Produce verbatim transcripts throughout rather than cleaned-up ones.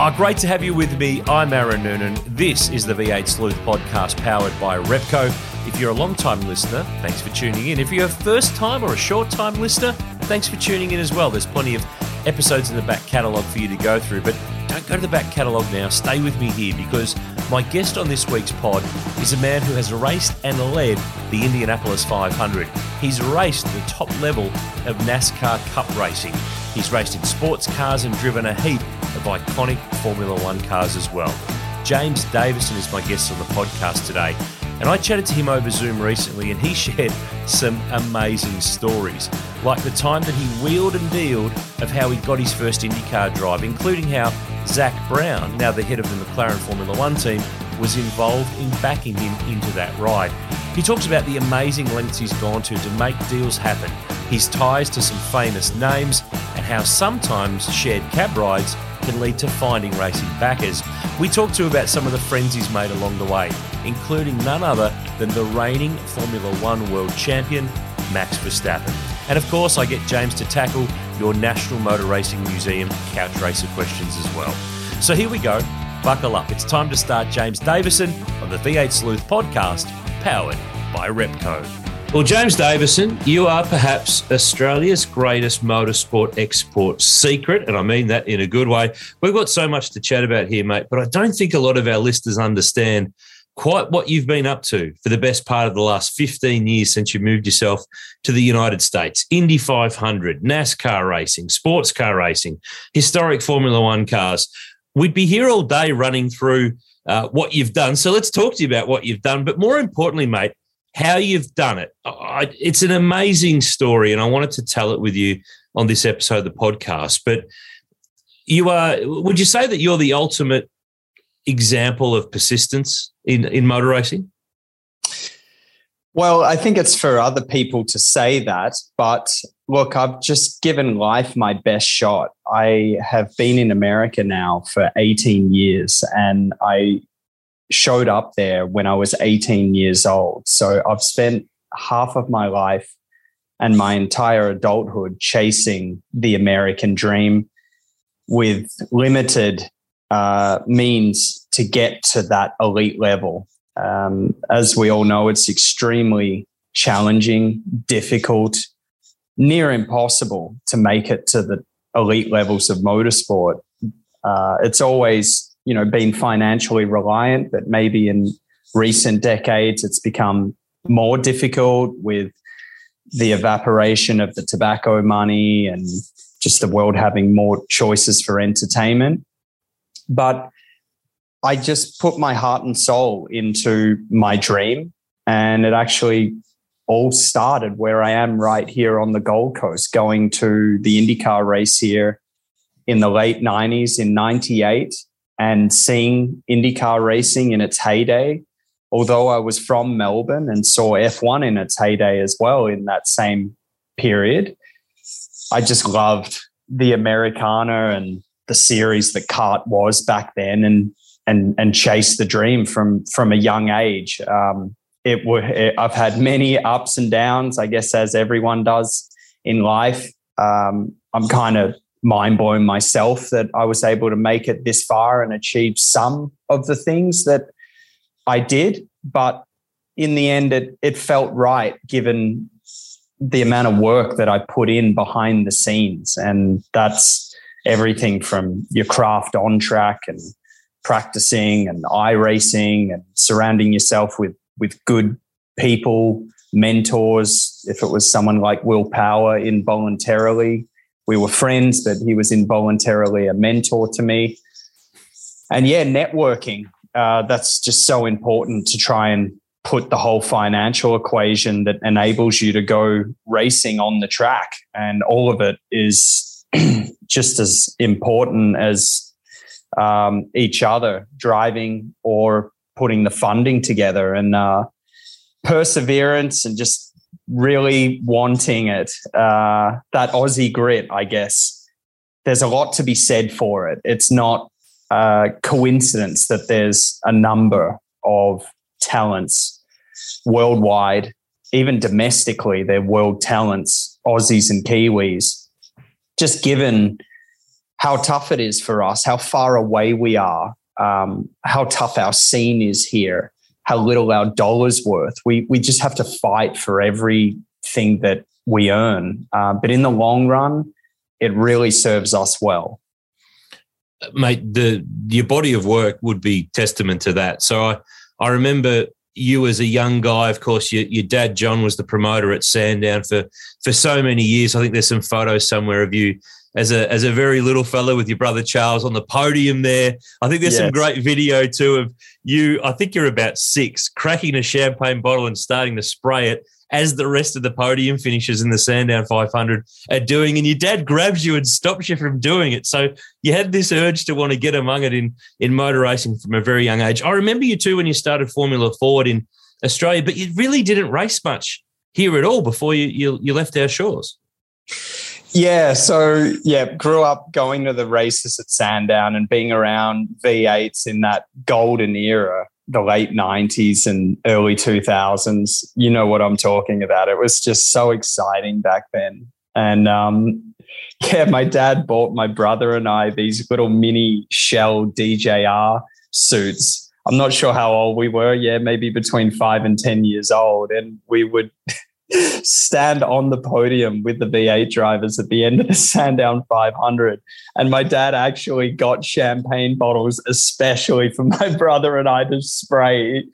Oh, great to have you with me. I'm Aaron Noonan. This is the V eight Sleuth podcast powered by Repco. If you're a long-time listener, thanks for tuning in. If you're a first-time or a short-time listener, thanks for tuning in as well. There's plenty of episodes in the back catalogue for you to go through, but don't go to the back catalogue now. Stay with me here because my guest on this week's pod is a man who has raced and led the Indianapolis five hundred. He's raced the top level of NASCAR Cup racing. He's raced in sports cars and driven a heap of iconic Formula One cars as well. James Davison is my guest on the podcast today, and I chatted to him over Zoom recently, and he shared some amazing stories, like the time that he wheeled and dealed of how he got his first IndyCar drive, including how Zak Brown, now the head of the McLaren Formula One team, was involved in backing him into that ride. He talks about the amazing lengths he's gone to to make deals happen, his ties to some famous names, and how sometimes shared cab rides can lead to finding racing backers. We talked to him about some of the friends he's made along the way, including none other than the reigning Formula One world champion, Max Verstappen. And of course, I get James to tackle your National Motor Racing Museum couch racer questions as well. So here we go. Buckle up. It's time to start James Davison on the V eight Sleuth podcast, powered by Repco. Well, James Davison, you are perhaps Australia's greatest motorsport export secret, and I mean that in a good way. We've got so much to chat about here, mate, but I don't think a lot of our listeners understand quite what you've been up to for the best part of the last fifteen years since you moved yourself to the United States. Indy five hundred, NASCAR racing, sports car racing, historic Formula One cars. We'd be here all day running through uh, what you've done, so let's talk to you about what you've done, but more importantly, mate, how you've done it. I, it's an amazing story, and I wanted to tell it with you on this episode of the podcast. But you are, would you say that you're the ultimate example of persistence in, in motor racing? Well, I think it's for other people to say that, but look, I've just given life my best shot. I have been in America now for eighteen years, and I showed up there when I was eighteen years old. So I've spent half of my life and my entire adulthood chasing the American dream with limited uh, means to get to that elite level. Um, as we all know, it's extremely challenging, difficult, near impossible to make it to the elite levels of motorsport. Uh, it's always you know, being financially reliant, but maybe in recent decades, it's become more difficult with the evaporation of the tobacco money and just the world having more choices for entertainment. But I just put my heart and soul into my dream, and it actually all started where I am right here on the Gold Coast, going to the IndyCar race here in the late nineties, in ninety-eight. And seeing IndyCar racing in its heyday, although I was from Melbourne and saw F one in its heyday as well in that same period, I just loved the Americana and the series that kart was back then, and and and chased the dream from from a young age. Um, it, w- it I've had many ups and downs, I guess, as everyone does in life. Um, I'm kind of mind-blown myself that I was able to make it this far and achieve some of the things that I did. But in the end, it, it felt right given the amount of work that I put in behind the scenes. And that's everything from your craft on track and practicing and iRacing and surrounding yourself with, with good people, mentors. If it was someone like Will Power involuntarily, we were friends, but he was involuntarily a mentor to me. And yeah, networking, uh, that's just so important to try and put the whole financial equation that enables you to go racing on the track. And all of it is just as important as um, each other, driving or putting the funding together, and uh, perseverance and just really wanting it, uh, that Aussie grit, I guess. There's a lot to be said for it. It's not a coincidence that there's a number of talents worldwide, even domestically, they're world talents, Aussies and Kiwis, just given how tough it is for us, how far away we are, um, how tough our scene is here, how little our dollar's worth. We we just have to fight for everything that we earn. Uh, but in the long run, it really serves us well. Mate, the your body of work would be testament to that. So I, I remember you as a young guy, of course, your, your dad, John, was the promoter at Sandown for, for so many years. I think there's some photos somewhere of you as a as a very little fella with your brother Charles on the podium there. I think there's yes. some great video too of you, I think you're about six, cracking a champagne bottle and starting to spray it as the rest of the podium finishers in the Sandown five hundred are doing, and your dad grabs you and stops you from doing it. So you had this urge to want to get among it in, in motor racing from a very young age. I remember you too when you started Formula Ford in Australia, but you really didn't race much here at all before you you, you left our shores. Yeah, so, yeah, grew up going to the races at Sandown and being around V eights in that golden era, the late nineties and early two thousands, you know what I'm talking about. It was just so exciting back then. And, um, yeah, my dad bought my brother and I these little mini Shell D J R suits. I'm not sure how old we were. Yeah, maybe between five and ten years old. And we would stand on the podium with the V eight drivers at the end of the Sandown five hundred. And my dad actually got champagne bottles, especially for my brother and I, to spray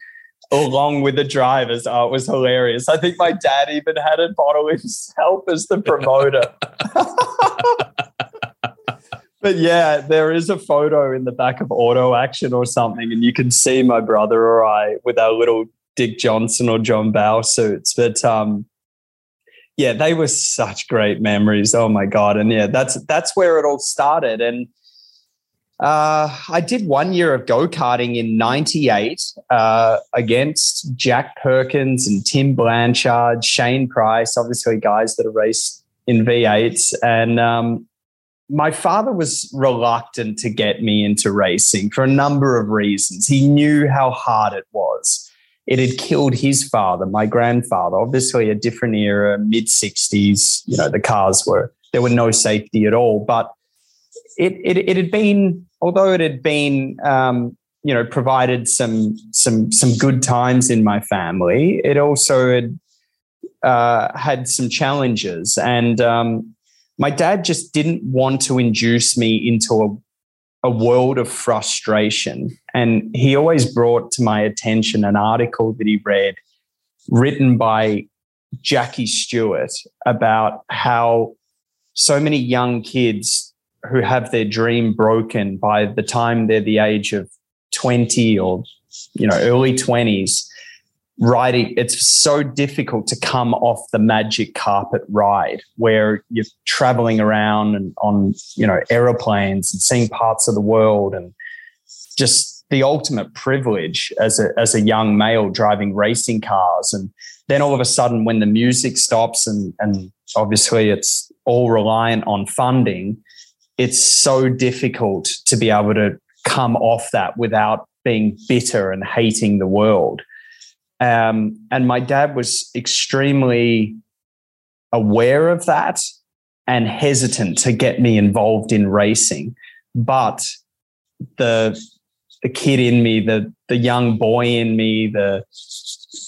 along with the drivers. Oh, it was hilarious. I think my dad even had a bottle himself as the promoter. But yeah, there is a photo in the back of Auto Action or something, and you can see my brother or I with our little Dick Johnson or John Bowe suits. But um, yeah, they were such great memories. Oh my God. And yeah, that's that's where it all started. And uh, I did one year of go-karting in ninety-eight uh, against Jack Perkins and Tim Blanchard, Shane Price, obviously guys that have raced in V eights. And um, my father was reluctant to get me into racing for a number of reasons. He knew how hard it was. It had killed his father, my grandfather, obviously a different era, mid-sixties, you know, the cars were, there were no safety at all. But it it, it had been, although it had been, um, you know, provided some, some, some good times in my family, it also had uh, had some challenges. And um, my dad just didn't want to induce me into a a world of frustration. And he always brought to my attention an article that he read written by Jackie Stewart about how so many young kids who have their dream broken by the time they're the age of twenty or, you know, early twenties, riding, it's so difficult to come off the magic carpet ride where you're traveling around and on, you know, aeroplanes and seeing parts of the world, and just the ultimate privilege as a as a young male driving racing cars. And then all of a sudden when the music stops and and obviously it's all reliant on funding, it's so difficult to be able to come off that without being bitter and hating the world. Um, and my dad was extremely aware of that and hesitant to get me involved in racing. But the the kid in me, the the young boy in me, the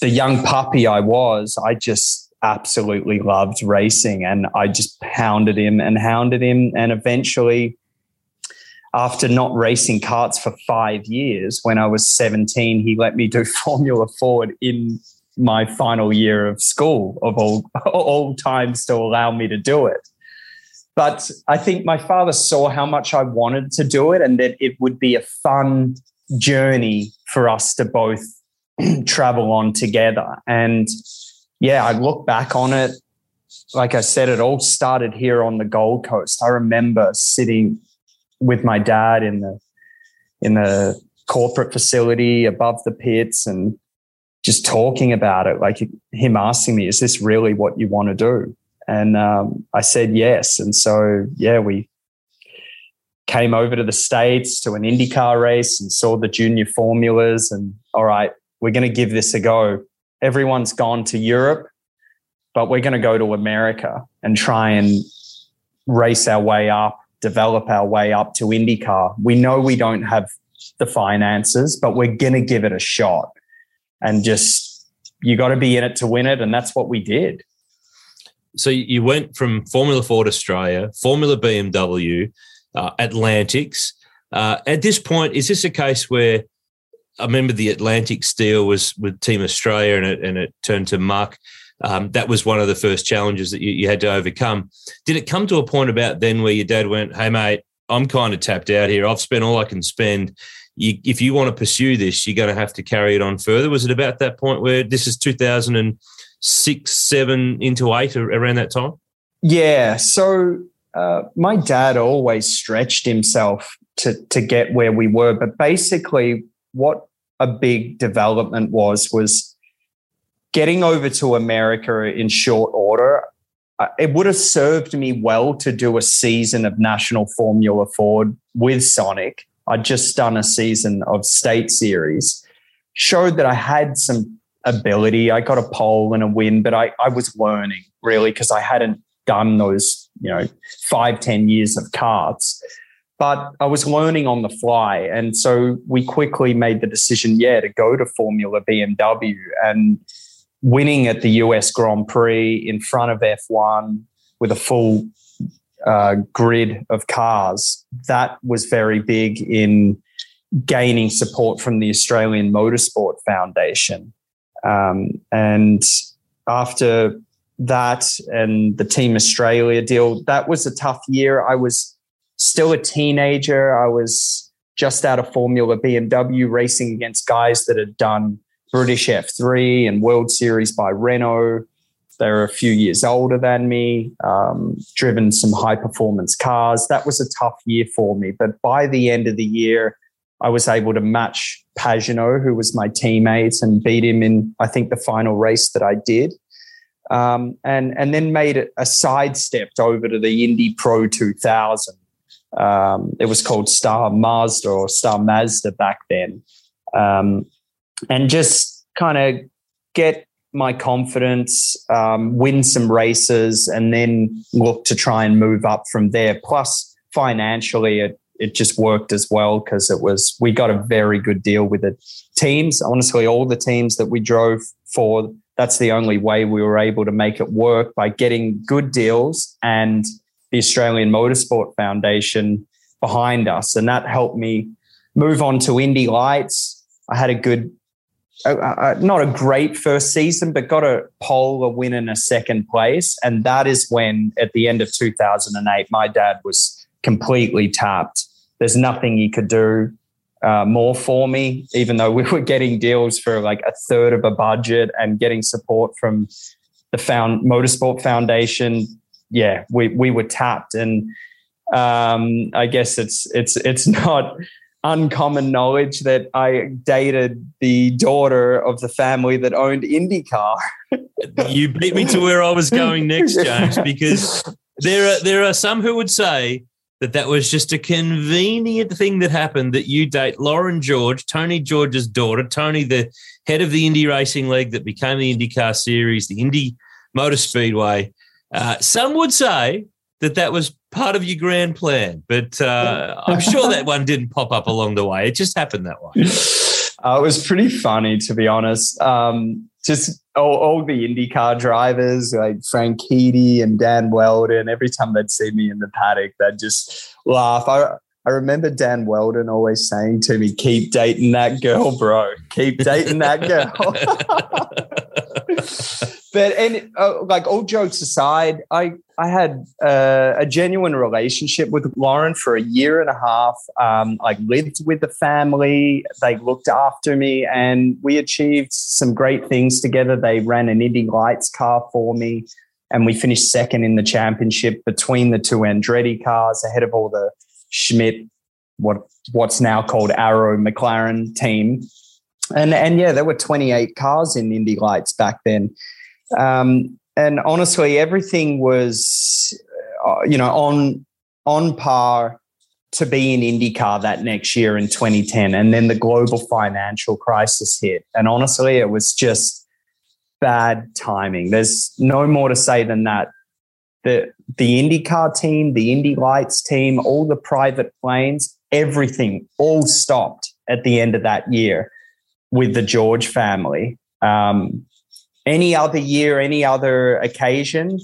the young puppy I was, I just absolutely loved racing, and I just hounded him and hounded him. And eventually, after not racing karts for five years, when I was seventeen, he let me do Formula Ford in my final year of school, of all, all times to allow me to do it. But I think my father saw how much I wanted to do it, and that it would be a fun journey for us to both travel on together. And yeah, I look back on it like I said, it all started here on the Gold Coast. I remember sitting with my dad in the in the corporate facility above the pits and just talking about it, like him asking me, is this really what you want to do? And um, I said yes. And so, yeah, we came over to the States to an IndyCar race and saw the junior formulas and, all right, we're going to give this a go. Everyone's gone to Europe, but we're going to go to America and try and race our way up, develop our way up to IndyCar. We know we don't have the finances, but we're going to give it a shot. And just, you got to be in it to win it. And that's what we did. So you went from Formula Ford Australia, Formula B M W, uh, Atlantics. Uh, at this point, is this a case where, I remember the Atlantics deal was with Team Australia and it, and it turned to muck. Um, that was one of the first challenges that you, you had to overcome. Did it come to a point about then where your dad went, hey, mate, I'm kind of tapped out here. I've spent all I can spend. You, if you want to pursue this, you're going to have to carry it on further. Was it about that point where this is two thousand six, seven into eight, around that time? Yeah. So uh, my dad always stretched himself to to get where we were. But basically what a big development was, was getting over to America in short order. It would have served me well to do a season of National Formula Ford with Sonic. I'd just done a season of State Series, showed that I had some ability. I got a pole and a win, but I, I was learning really because I hadn't done those, you know, five, ten years of karts. But I was learning on the fly. And so we quickly made the decision, yeah, to go to Formula B M W and winning at the U S Grand Prix in front of F one with a full uh, grid of cars. That was very big in gaining support from the Australian Motorsport Foundation. Um, and after that and the Team Australia deal, that was a tough year. I was still a teenager. I was just out of Formula B M W racing against guys that had done British F three and World Series by Renault. They were a few years older than me, um, driven some high-performance cars. That was a tough year for me. But by the end of the year, I was able to match Pagenaud, who was my teammate, and beat him in, I think, the final race that I did. Um, and, and then made a, a sidestep over to the Indy Pro two thousand. Um, it was called Star Mazda or Star Mazda back then. Um, and just kind of get my confidence, um, win some races, and then look to try and move up from there. Plus, financially, it it just worked as well because it was we got a very good deal with the teams. Honestly, all the teams that we drove for, that's the only way we were able to make it work, by getting good deals and the Australian Motorsport Foundation behind us. And that helped me move on to Indy Lights. I had a good, uh, uh, not a great first season, but got a pole, a win and a second place. And that is when, at the end of two thousand eight, my dad was completely tapped. There's nothing he could do uh, more for me, even though we were getting deals for like a third of a budget and getting support from the found Motorsport Foundation. Yeah, we we were tapped. And um, I guess it's it's it's not uncommon knowledge that I dated the daughter of the family that owned IndyCar. You beat me to where I was going next, James, because there are there are some who would say that that was just a convenient thing that happened, that you date Lauren George, Tony George's daughter, Tony, the head of the Indy Racing League that became the IndyCar Series, the Indy Motor Speedway. Uh, some would say that that was part of your grand plan, but uh, I'm sure that one didn't pop up along the way. It just happened that way. Uh, it was pretty funny, to be honest. Um, just all, all the IndyCar drivers, like Frank Keaty and Dan Weldon, every time they'd see me in the paddock, they'd just laugh. I, I remember Dan Weldon always saying to me, keep dating that girl, bro. Keep dating that girl. But and uh, like all jokes aside, I I had uh, a genuine relationship with Lauren for a year and a half. Um, I lived with the family; they looked after me, and we achieved some great things together. They ran an Indy Lights car for me. and we finished second in the championship between the two Andretti cars, ahead of all the Schmidt, what what's now called Arrow McLaren team. And and yeah, there were twenty-eight cars in Indy Lights back then. Um, and honestly, everything was, uh, you know, on on par to be in IndyCar that next year in twenty ten. And then the global financial crisis hit. And honestly, it was just bad timing. There's no more to say than that. The, the IndyCar team, the Indy Lights team, all the private planes, everything all stopped at the end of that year with the George family. Um, any other year, any other occasion,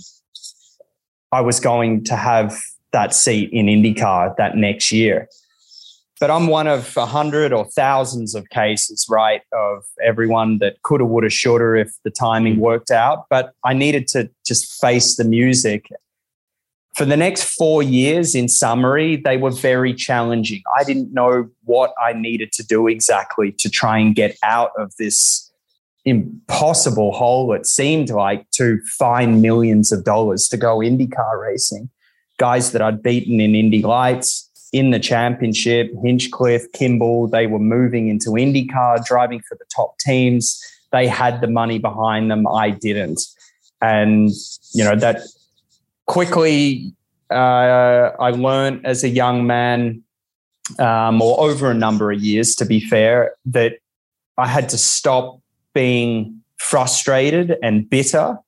I was going to have that seat in IndyCar that next year. But I'm one of a hundred or thousands of cases, right, of everyone that coulda, woulda, shoulda if the timing worked out. But I needed to just face the music. For the next four years, in summary, they were very challenging. I didn't know what I needed to do exactly to try and get out of this impossible hole, it seemed like, to find millions of dollars to go IndyCar racing. Guys that I'd beaten in Indy Lights, in the championship, Hinchcliffe, Kimball, they were moving into IndyCar, driving for the top teams. They had the money behind them. I didn't. And, you know, that quickly uh, I learned as a young man, um, or over a number of years, to be fair, that I had to stop being frustrated and bitter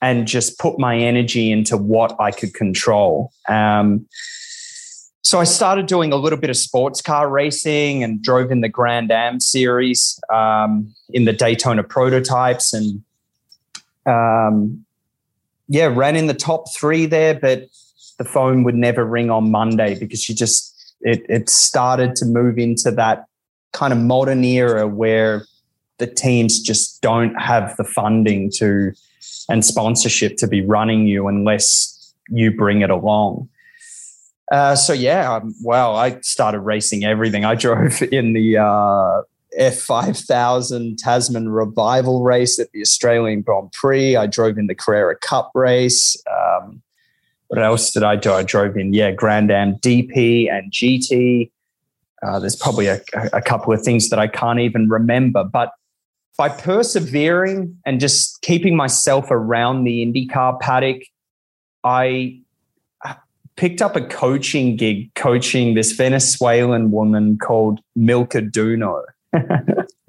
and just put my energy into what I could control. Um, so I started doing a little bit of sports car racing and drove in the Grand Am series, um, in the Daytona prototypes, and um, yeah, ran in the top three there, but the phone would never ring on Monday because you just, it, it started to move into that kind of modern era where the teams just don't have the funding to, and sponsorship to be running you unless you bring it along. Uh, so, yeah, um, well, I started racing everything. I drove in the uh, F five thousand Tasman Revival race at the Australian Grand Prix. I drove in the Carrera Cup race. Um, what else did I do? I drove in, yeah, Grand Am D P and G T. Uh, there's probably a, a couple of things that I can't even remember, but by persevering and just keeping myself around the IndyCar paddock, I picked up a coaching gig coaching this Venezuelan woman called Milka Duno.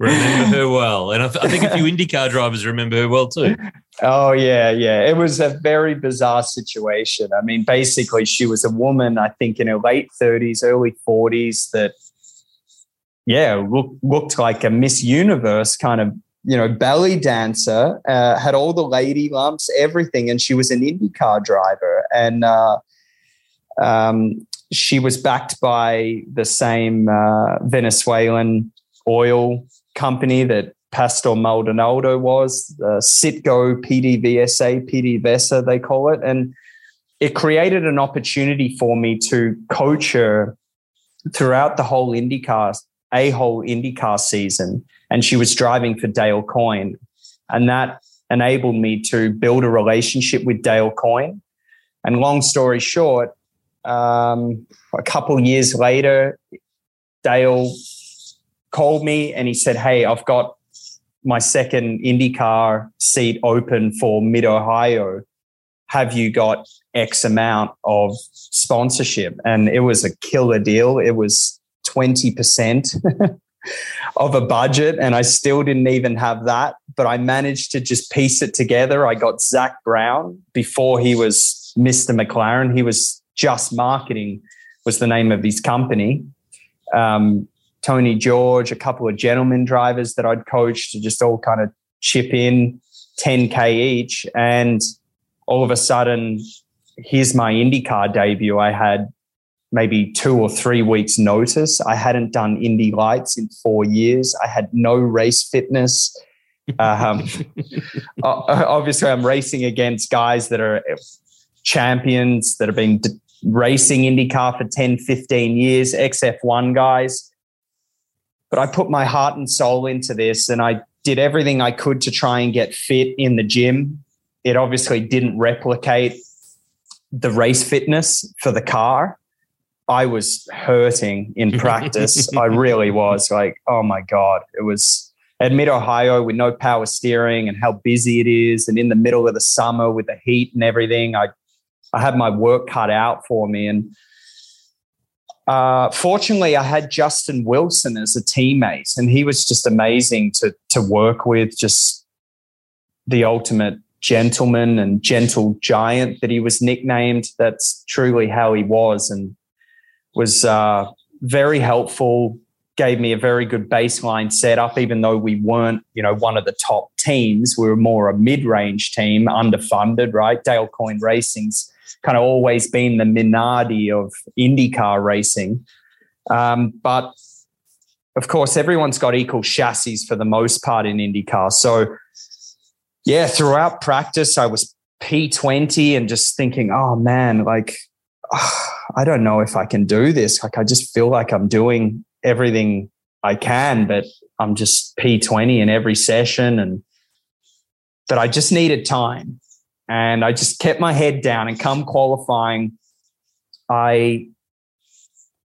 Remember her well. And I, th- I think a few IndyCar drivers remember her well too. Oh, yeah, yeah. It was a very bizarre situation. I mean, basically she was a woman, I think, in her late thirties, early forties that, yeah, look, looked like a Miss Universe kind of, you know, belly dancer, uh, had all the lady lumps, everything. And she was an IndyCar driver. And uh, um, she was backed by the same uh, Venezuelan oil company that Pastor Maldonado was, uh, Citgo, P D V S A, P D V S A, they call it. And it created an opportunity for me to coach her throughout the whole IndyCar a whole IndyCar season, and she was driving for Dale Coyne, and that enabled me to build a relationship with Dale Coyne. And long story short, um, a couple years later, Dale called me and he said, "Hey, I've got my second IndyCar seat open for Mid-Ohio. Have you got X amount of sponsorship?" And it was a killer deal. It was twenty percent of a budget, and I still didn't even have that, but I managed to just piece it together. I got Zak Brown before he was Mister McLaren. He was Just Marketing, was the name of his company. Um, Tony George, a couple of gentlemen drivers that I'd coached to just all kind of chip in ten K each. And all of a sudden, here's my IndyCar debut. I had maybe two or three weeks notice. I hadn't done Indy Lights in four years. I had no race fitness. Um, obviously, I'm racing against guys that are champions that have been d- racing IndyCar for ten, fifteen years, X F one guys. But I put my heart and soul into this, and I did everything I could to try and get fit in the gym. it obviously didn't replicate the race fitness for the car. I was hurting in practice. I really was like, oh my God, it was at Mid-Ohio with no power steering and how busy it is. And in the middle of the summer with the heat and everything, I, I had my work cut out for me. And uh, fortunately I had Justin Wilson as a teammate, and he was just amazing to, to work with, just the ultimate gentleman and gentle giant that he was nicknamed. That's truly how he was, and was uh, very helpful, gave me a very good baseline setup, even though we weren't, you know, one of the top teams. We were more a mid-range team, underfunded, right? Dale Coyne Racing's kind of always been the Minardi of IndyCar racing. Um, but, of course, everyone's got equal chassis for the most part in IndyCar. So, yeah, throughout practice, I was P twenty and just thinking, oh, man, like, oh, I don't know if I can do this. Like, I just feel like I'm doing everything I can, but I'm just P twenty in every session, and that I just needed time. And I just kept my head down, and come qualifying, I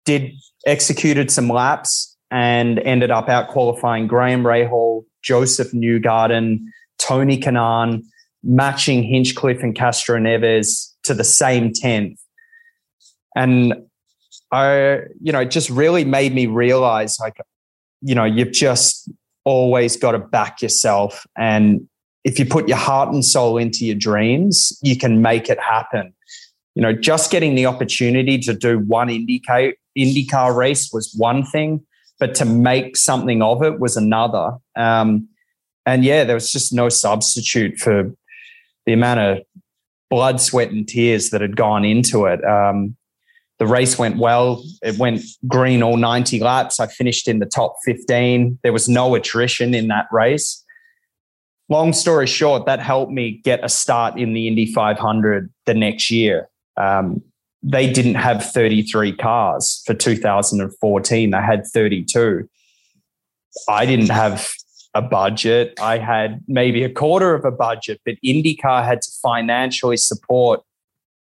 did executed some laps and ended up out qualifying Graham Rahal, Joseph Newgarden, Tony Kanaan, matching Hinchcliffe and Castroneves to the same tenth. And I, you know, it just really made me realize, like, you know, you've just always got to back yourself. And if you put your heart and soul into your dreams, you can make it happen. You know, just getting the opportunity to do one IndyCar, IndyCar race was one thing, but to make something of it was another. Um, And, yeah, there was just no substitute for the amount of blood, sweat and tears that had gone into it. Um, the race went well. It went green all ninety laps. I finished in the top fifteen. There was no attrition in that race. Long story short, that helped me get a start in the Indy five hundred the next year. Um, they didn't have thirty-three cars for two thousand fourteen. They had thirty-two. I didn't have a budget. I had maybe a quarter of a budget, but IndyCar had to financially support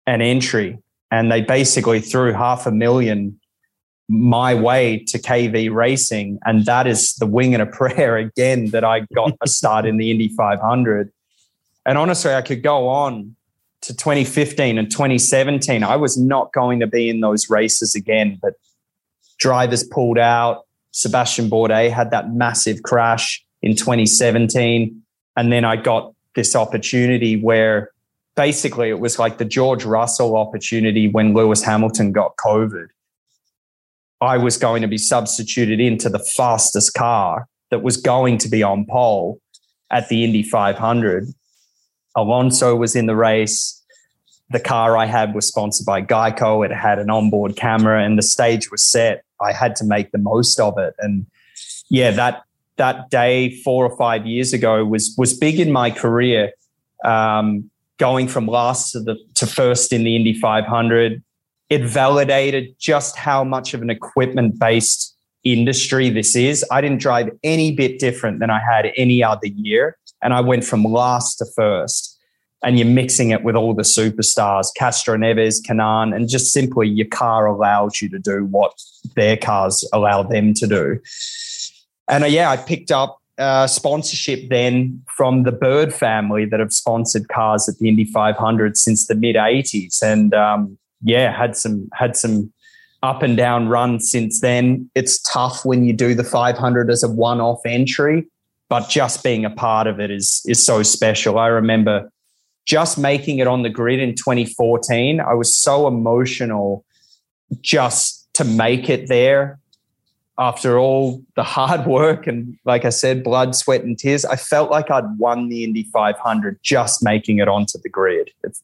an entry, and they basically threw half a million my way to K V Racing, and that is the wing and a prayer again that I got a start in the Indy five hundred. And honestly, I could go on to twenty fifteen and twenty seventeen. I was not going to be in those races again, but drivers pulled out. Sebastian Bourdais had that massive crash in twenty seventeen. And then I got this opportunity where basically it was like the George Russell opportunity when Lewis Hamilton got COVID. I was going to be substituted into the fastest car that was going to be on pole at the Indy five hundred. Alonso was in the race. The car I had was sponsored by Geico. It had an onboard camera and the stage was set. I had to make the most of it. And yeah, that That day four or five years ago was was big in my career, um, going from last to the to first in the Indy five hundred. It validated just how much of an equipment-based industry this is. I didn't drive any bit different than I had any other year, and I went from last to first. And you're mixing it with all the superstars, Castroneves, Kanaan, and just simply your car allows you to do what their cars allow them to do. And uh, yeah, I picked up uh, sponsorship then from the Bird family that have sponsored cars at the Indy five hundred since the mid eighties. And um, yeah, had some had some up and down runs since then. It's tough when you do the five hundred as a one-off entry, but just being a part of it is is so special. I remember just making it on the grid in twenty fourteen. I was so emotional just to make it there. After all the hard work and, like I said, blood, sweat and tears, I felt like I'd won the Indy five hundred just making it onto the grid. It's,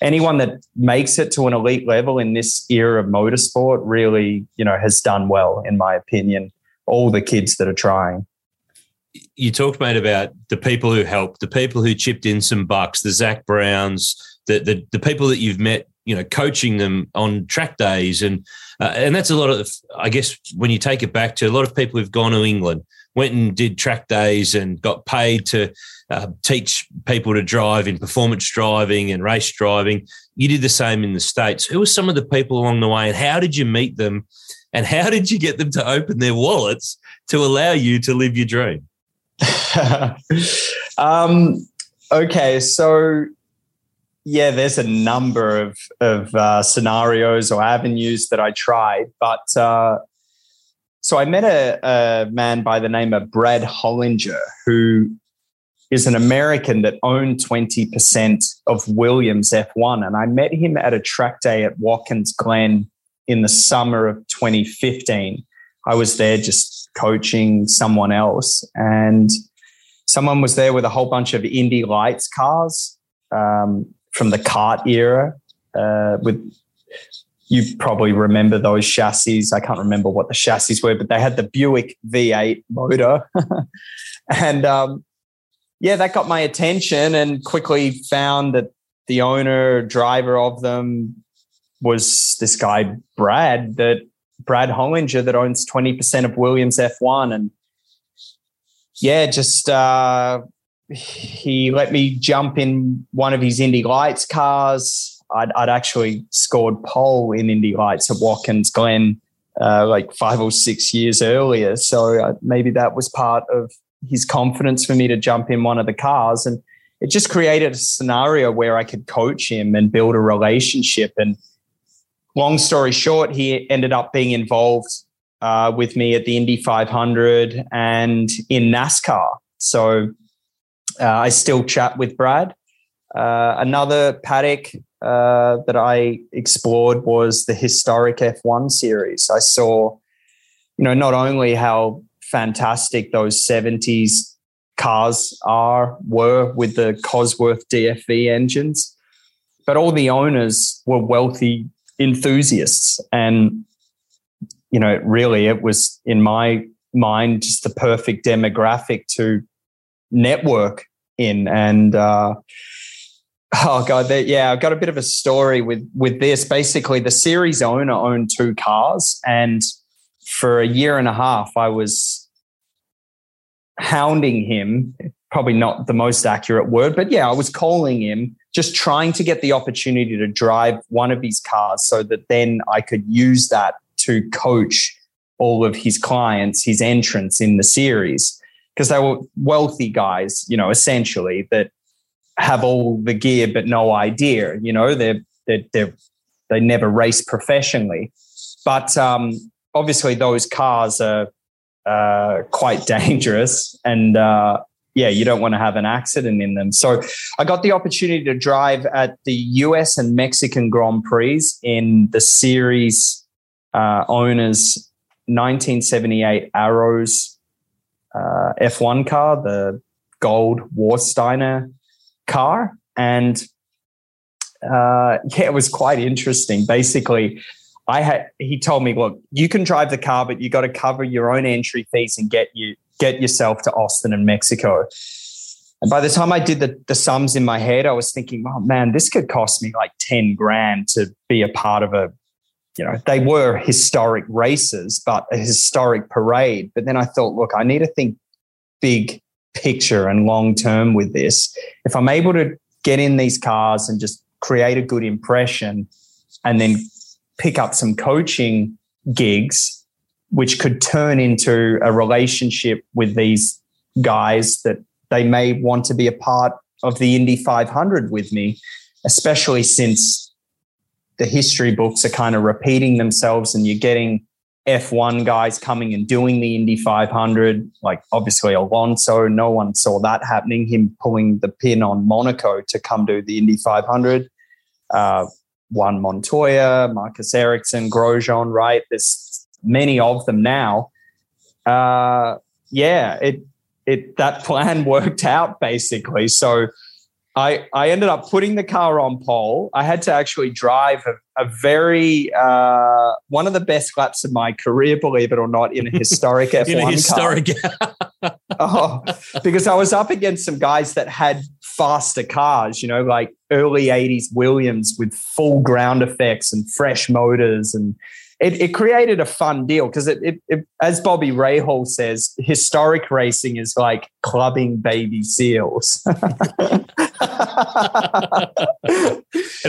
anyone that makes it to an elite level in this era of motorsport really, you know, has done well, in my opinion, all the kids that are trying. You talked, mate, about the people who helped, the people who chipped in some bucks, the Zak Browns, the the, the people that you've met, you know, coaching them on track days. And uh, and that's a lot of, I guess, when you take it back to a lot of people who've gone to England, went and did track days and got paid to uh, teach people to drive in performance driving and race driving. You did the same in the States. Who were some of the people along the way, and how did you meet them, and how did you get them to open their wallets to allow you to live your dream? um, okay, so yeah, there's a number of, of uh, scenarios or avenues that I tried, but uh, so I met a, a man by the name of Brad Hollinger, who is an American that owned twenty percent of Williams F one. And I met him at a track day at Watkins Glen in the summer of twenty fifteen. I was there just coaching someone else, and someone was there with a whole bunch of Indy Lights cars um, from the kart era. Uh, with you probably remember those chassis. I can't remember what the chassis were, but they had the Buick V eight motor. and um, yeah, that got my attention, and quickly found that the owner, driver of them was this guy, Brad, that Brad Hollinger, that owns twenty percent of Williams F one. And yeah, just uh, he let me jump in one of his Indy Lights cars. I'd, I'd actually scored pole in Indy Lights at Watkins Glen uh, like five or six years earlier. So uh, maybe that was part of his confidence for me to jump in one of the cars. And it just created a scenario where I could coach him and build a relationship. And long story short, he ended up being involved uh, with me at the Indy five hundred and in NASCAR. So uh, I still chat with Brad. Uh, another paddock uh, that I explored was the historic F one series. I saw, you know, not only how fantastic those seventies cars are, were with the Cosworth D F V engines, but all the owners were wealthy enthusiasts, and you know, really, it was in my mind just the perfect demographic to network in. And uh, oh god, they, yeah, I've got a bit of a story with with this. Basically, the series owner owned two cars, and for a year and a half, I was hounding him. Probably not the most accurate word, but yeah, I was calling him, just trying to get the opportunity to drive one of his cars so that then I could use that to coach all of his clients, his entrants in the series, because they were wealthy guys, you know, essentially, that have all the gear but no idea. You know, they're they they they never race professionally, but um, obviously those cars are uh, quite dangerous and. Uh, Yeah, you don't want to have an accident in them. So I got the opportunity to drive at the U S and Mexican Grand Prix in the series uh, owners' nineteen seventy-eight Arrows uh, F one car, the gold Warsteiner car. And uh, yeah, it was quite interesting. Basically, I had he told me, look, you can drive the car, but you got to cover your own entry fees and get you. get yourself to Austin and Mexico. And by the time I did the, the sums in my head, I was thinking, oh man, this could cost me like ten grand to be a part of a, you know, they were historic races, but a historic parade. But then I thought, look, I need to think big picture and long-term with this. If I'm able to get in these cars and just create a good impression and then pick up some coaching gigs, which could turn into a relationship with these guys that they may want to be a part of the Indy five hundred with me, especially since the history books are kind of repeating themselves and you're getting F one guys coming and doing the Indy five hundred, like obviously Alonso, no one saw that happening, him pulling the pin on Monaco to come do the Indy five hundred. Uh, Juan Montoya, Marcus Ericsson, Grosjean, right? There's many of them now. Uh, yeah, it it that plan worked out basically. So I I ended up putting the car on pole. I had to actually drive a, a very uh, one of the best laps of my career, believe it or not, in a historic F one in a historic car. oh, because I was up against some guys that had faster cars, you know, like early eighties Williams with full ground effects and fresh motors and it, it created a fun deal because it, it, it, as Bobby Rahal says, historic racing is like clubbing baby seals. And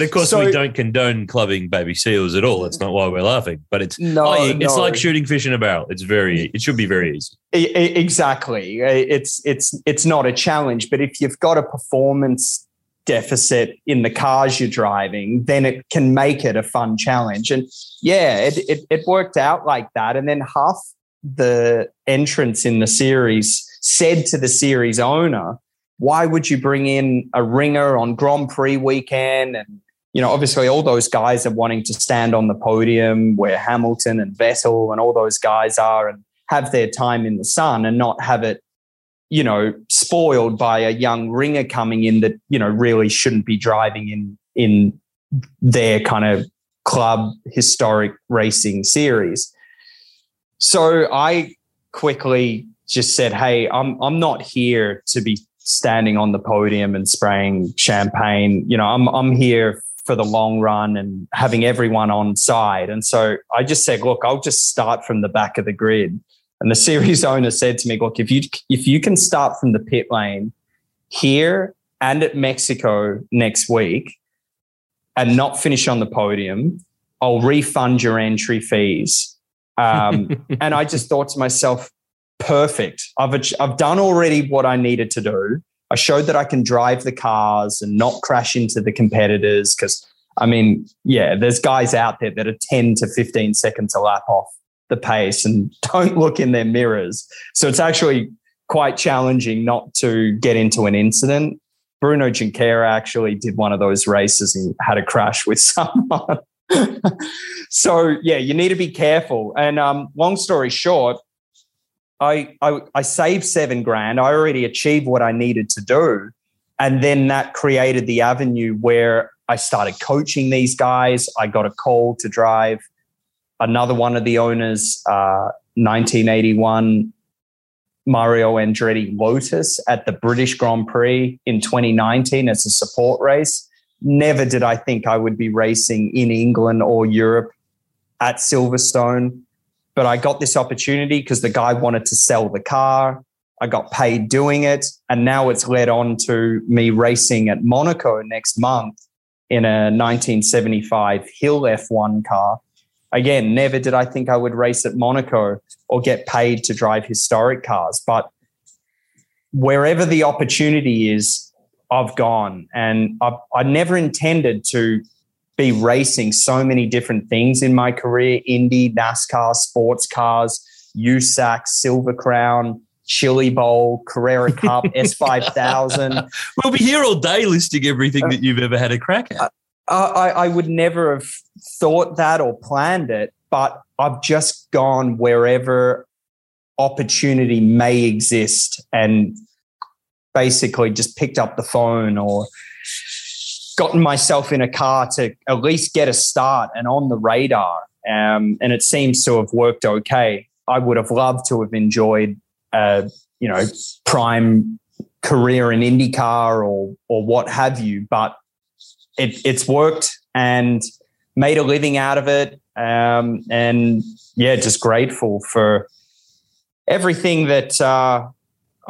of course, so, we don't condone clubbing baby seals at all. That's not why we're laughing. But it's no, oh, it's no. like shooting fish in a barrel. It's very, it should be very easy. It, exactly. It's it's it's not a challenge. But if you've got a performance deficit in the cars you're driving, then it can make it a fun challenge. And yeah, it, it, it worked out like that. And then half the entrants in the series said to the series owner, why would you bring in a ringer on Grand Prix weekend? And, you know, obviously all those guys are wanting to stand on the podium where Hamilton and Vettel and all those guys are and have their time in the sun and not have it, you know, spoiled by a young ringer coming in that, you know, really shouldn't be driving in in their kind of club historic racing series. So I quickly just said, hey, I'm I'm not here to be standing on the podium and spraying champagne. You know, I'm I'm here for the long run and having everyone on side. And so I just said, look, I'll just start from the back of the grid. And the series owner said to me, look, if you if you can start from the pit lane here and at Mexico next week and not finish on the podium, I'll refund your entry fees. Um, and I just thought to myself, perfect. I've I've done already what I needed to do. I showed that I can drive the cars and not crash into the competitors because, I mean, yeah, there's guys out there that are ten to fifteen seconds a lap off the pace and don't look in their mirrors. So it's actually quite challenging not to get into an incident. Bruno Junqueira actually did one of those races and had a crash with someone. So, yeah, you need to be careful. And um, long story short, I, I I saved seven grand. I already achieved what I needed to do. And then that created the avenue where I started coaching these guys. I got a call to drive another one of the owners, uh, nineteen eighty-one Mario Andretti Lotus at the British Grand Prix in twenty nineteen as a support race. Never did I think I would be racing in England or Europe at Silverstone. But I got this opportunity because the guy wanted to sell the car. I got paid doing it. And now it's led on to me racing at Monaco next month in a nineteen seventy-five Hill F one car. Again, never did I think I would race at Monaco or get paid to drive historic cars. But wherever the opportunity is, I've gone. And I've, I never intended to be racing so many different things in my career: Indy, NASCAR, sports cars, U S A C, Silver Crown, Chili Bowl, Carrera Cup, S five thousand. We'll be here all day listing everything that you've ever had a crack at. Uh, I, I would never have thought that or planned it, but I've just gone wherever opportunity may exist and basically just picked up the phone or gotten myself in a car to at least get a start and on the radar. Um, and it seems to have worked okay. I would have loved to have enjoyed, uh, you know, prime career in IndyCar or or what have you, but It, it's worked and made a living out of it. Um, and, yeah, just grateful for everything that uh,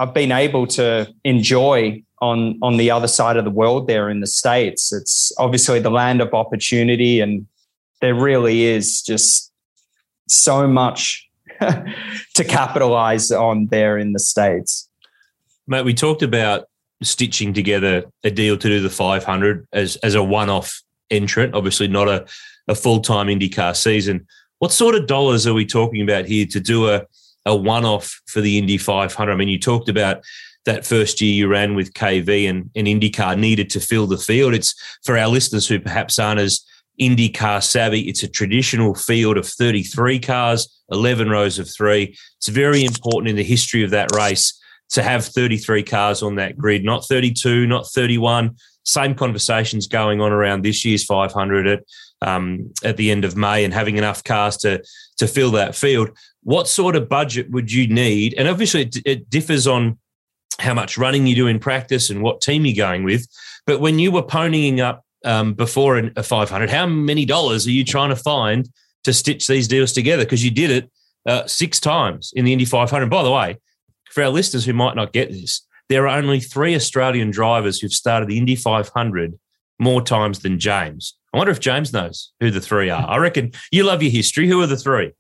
I've been able to enjoy on, on the other side of the world there in the States. It's obviously the land of opportunity, and there really is just so much to capitalize on there in the States. Mate, we talked about stitching together a deal to do the five hundred as as a one-off entrant, obviously not a, a full-time IndyCar season. What sort of dollars are we talking about here to do a, a one-off for the Indy five hundred? I mean, you talked about that first year you ran with K V and, and IndyCar needed to fill the field. It's for our listeners who perhaps aren't as IndyCar savvy, it's a traditional field of thirty-three cars, eleven rows of three. It's very important in the history of that race to have thirty-three cars on that grid, not thirty-two, not thirty-one. Same conversations going on around this year's five hundred at um, at the end of May, and having enough cars to to fill that field. What sort of budget would you need? And obviously it, it differs on how much running you do in practice and what team you're going with. But when you were ponying up um, before a five hundred, how many dollars are you trying to find to stitch these deals together, because you did it uh, six times in the Indy five hundred. By the way, for our listeners who might not get this, there are only three Australian drivers who've started the Indy five hundred more times than James. I wonder if James knows who the three are. I reckon you love your history. Who are the three?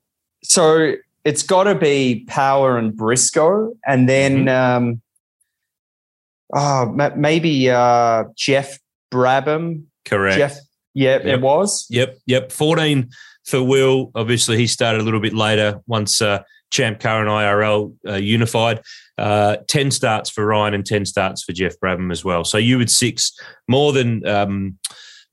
So it's got to be Power and Briscoe, and then mm-hmm. um, oh, maybe uh, Jeff Brabham. Correct. Jeff, yeah, yep. It was. Yep, yep. fourteen for Will. Obviously, he started a little bit later once uh, Champ Car and I R L uh, unified. Uh, ten starts for Ryan and ten starts for Jeff Brabham as well. So you would six more than um,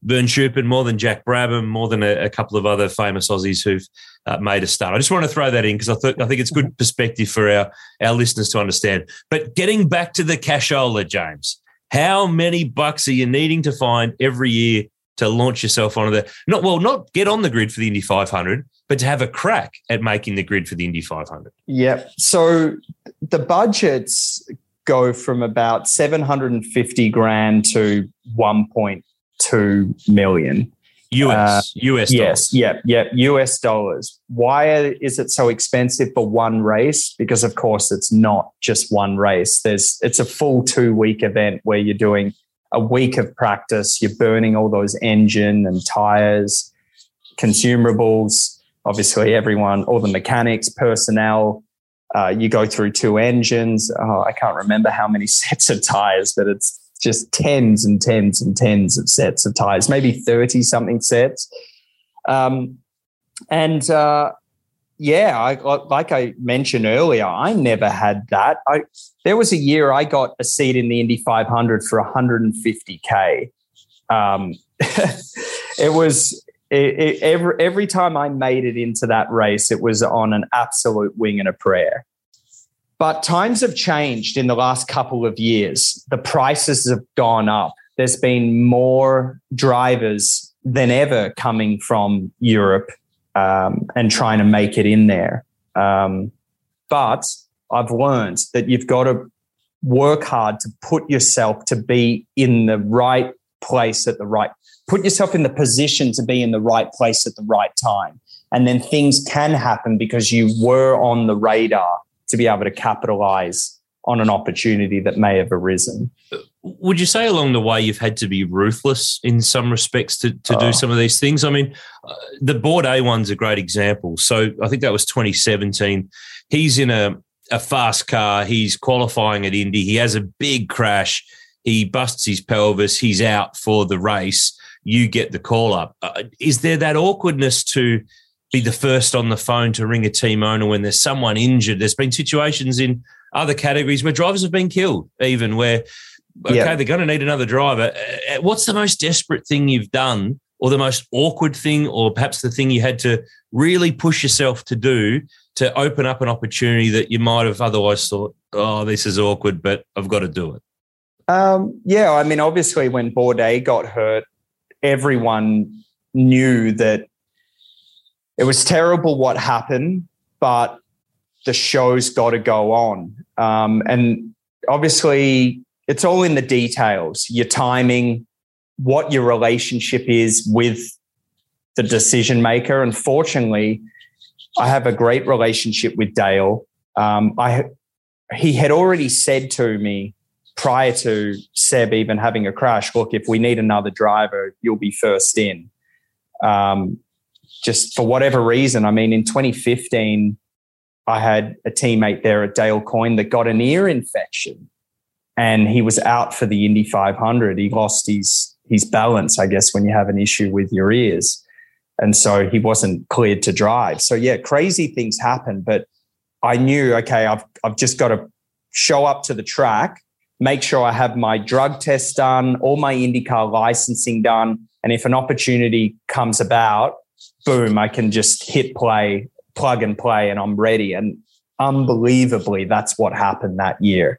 Bern Schuppen, more than Jack Brabham, more than a, a couple of other famous Aussies who've Uh, made a start. I just want to throw that in because I, th- I think it's good perspective for our, our listeners to understand. But getting back to the cashola, James, how many bucks are you needing to find every year to launch yourself onto the – not well, not get on the grid for the Indy five hundred, but to have a crack at making the grid for the Indy five hundred? Yep. So the budgets go from about seven hundred fifty grand to one point two million. U S, uh, U S dollars. Yes, yep, yep, U S dollars. Why is it so expensive for one race? Because, of course, it's not just one race. There's It's a full two-week event where you're doing a week of practice. You're burning all those engine and tires, consumables, obviously everyone, all the mechanics, personnel. Uh, you go through two engines. Oh, I can't remember how many sets of tires, but it's just tens and tens and tens of sets of tires, maybe thirty-something sets. Um, and, uh, yeah, I, like I mentioned earlier, I never had that. I, there was a year I got a seat in the Indy five hundred for one hundred fifty K. Um, it was it, it, every, every time I made it into that race, it was on an absolute wing and a prayer. But times have changed in the last couple of years. The prices have gone up. There's been more drivers than ever coming from Europe um, and trying to make it in there. Um, but I've learned that you've got to work hard to put yourself to be in the right place at the right, put yourself in the position to be in the right place at the right time. And then things can happen because you were on the radar to be able to capitalize on an opportunity that may have arisen. Would you say along the way you've had to be ruthless in some respects to, to oh. do some of these things? I mean, uh, the Bourdais one's a great example. So I think that was twenty seventeen. He's in a, a fast car. He's qualifying at Indy. He has a big crash. He busts his pelvis. He's out for the race. You get the call up. Uh, is there that awkwardness to – be the first on the phone to ring a team owner when there's someone injured? There's been situations in other categories where drivers have been killed, even where, okay, yeah. they're going to need another driver. What's the most desperate thing you've done, or the most awkward thing, or perhaps the thing you had to really push yourself to do to open up an opportunity that you might have otherwise thought, oh, this is awkward, but I've got to do it? Um, yeah, I mean, obviously when Bourdais got hurt, everyone knew that it was terrible what happened, but the show's got to go on. Um, and obviously, it's all in the details, your timing, what your relationship is with the decision maker. And fortunately, I have a great relationship with Dale. Um, I he had already said to me prior to Seb even having a crash, look, if we need another driver, you'll be first in. Um Just for whatever reason, I mean, in twenty fifteen, I had a teammate there at Dale Coyne that got an ear infection, and he was out for the Indy five hundred. He lost his his balance, I guess, when you have an issue with your ears, and so he wasn't cleared to drive. So yeah, crazy things happen, but I knew, okay, I've I've just got to show up to the track, make sure I have my drug test done, all my IndyCar licensing done, and if an opportunity comes about, boom, I can just hit play, plug and play, and I'm ready. And unbelievably, that's what happened that year.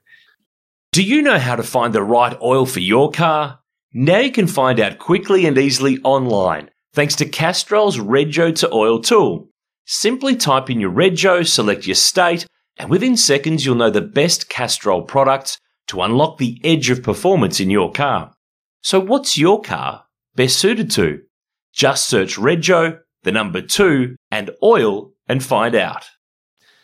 Do you know how to find the right oil for your car? Now you can find out quickly and easily online, thanks to Castrol's Rego to Oil tool. Simply type in your Rego, select your state, and within seconds you'll know the best Castrol products to unlock the edge of performance in your car. So what's your car best suited to? Just search Rego, the number two, and oil and find out.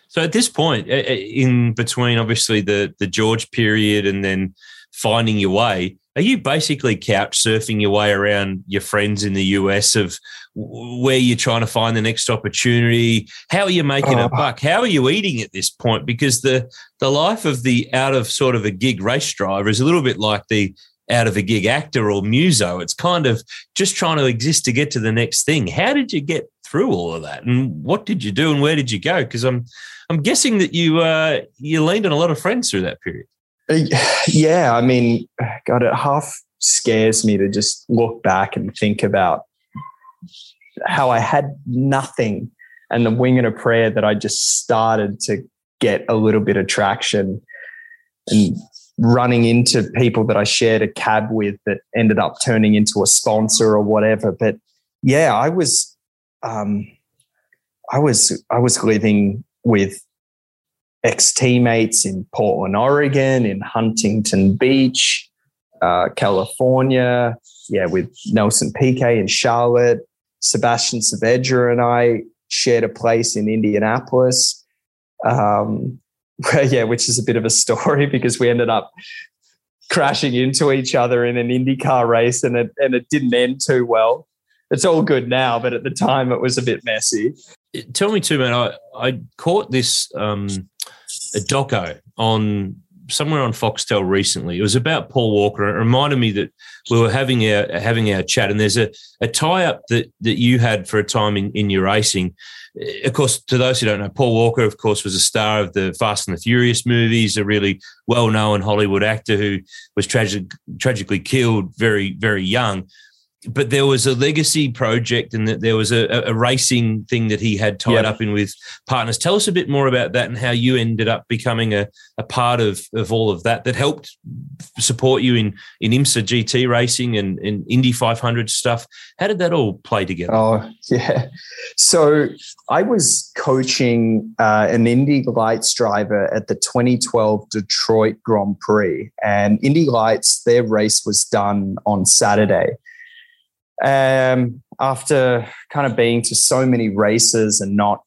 So at this point, in between obviously the, the George period and then finding your way, are you basically couch surfing your way around your friends in the U S of where you're trying to find the next opportunity? How are you making oh. a buck? How are you eating at this point? Because the the life of the out of sort of a gig race driver is a little bit like the out of a gig actor or muso. It's kind of just trying to exist to get to the next thing. How did you get through all of that, and what did you do, and where did you go? Because I'm I'm guessing that you uh, you leaned on a lot of friends through that period. Yeah, I mean, God, it half scares me to just look back and think about how I had nothing and the wing and a prayer that I just started to get a little bit of traction and running into people that I shared a cab with that ended up turning into a sponsor or whatever. But yeah, I was, um, I was, I was living with ex-teammates in Portland, Oregon, in Huntington Beach, uh, California, yeah, with Nelson Piquet in Charlotte. Sebastian Saavedra and I shared a place in Indianapolis, um, where, yeah, which is a bit of a story because we ended up crashing into each other in an IndyCar race, and it, and it didn't end too well. It's all good now, but at the time it was a bit messy. Tell me too, man, I, I caught this um, a doco on somewhere on Foxtel recently. It was about Paul Walker. It reminded me that we were having our, having our chat, and there's a, a tie-up that, that you had for a time in, in your racing. Of course, to those who don't know, Paul Walker, of course, was a star of the Fast and the Furious movies, a really well-known Hollywood actor who was tragic, tragically killed very, very young. But there was a legacy project, and that there was a, a racing thing that he had tied yep. up in with partners. Tell us a bit more about that and how you ended up becoming a, a part of, of all of that that helped support you in, in IMSA G T racing and, and Indy five hundred stuff. How did that all play together? Oh, yeah. So I was coaching uh, an Indy Lights driver at the twenty twelve Detroit Grand Prix, and Indy Lights, their race was done on Saturday. Um, after kind of being to so many races and not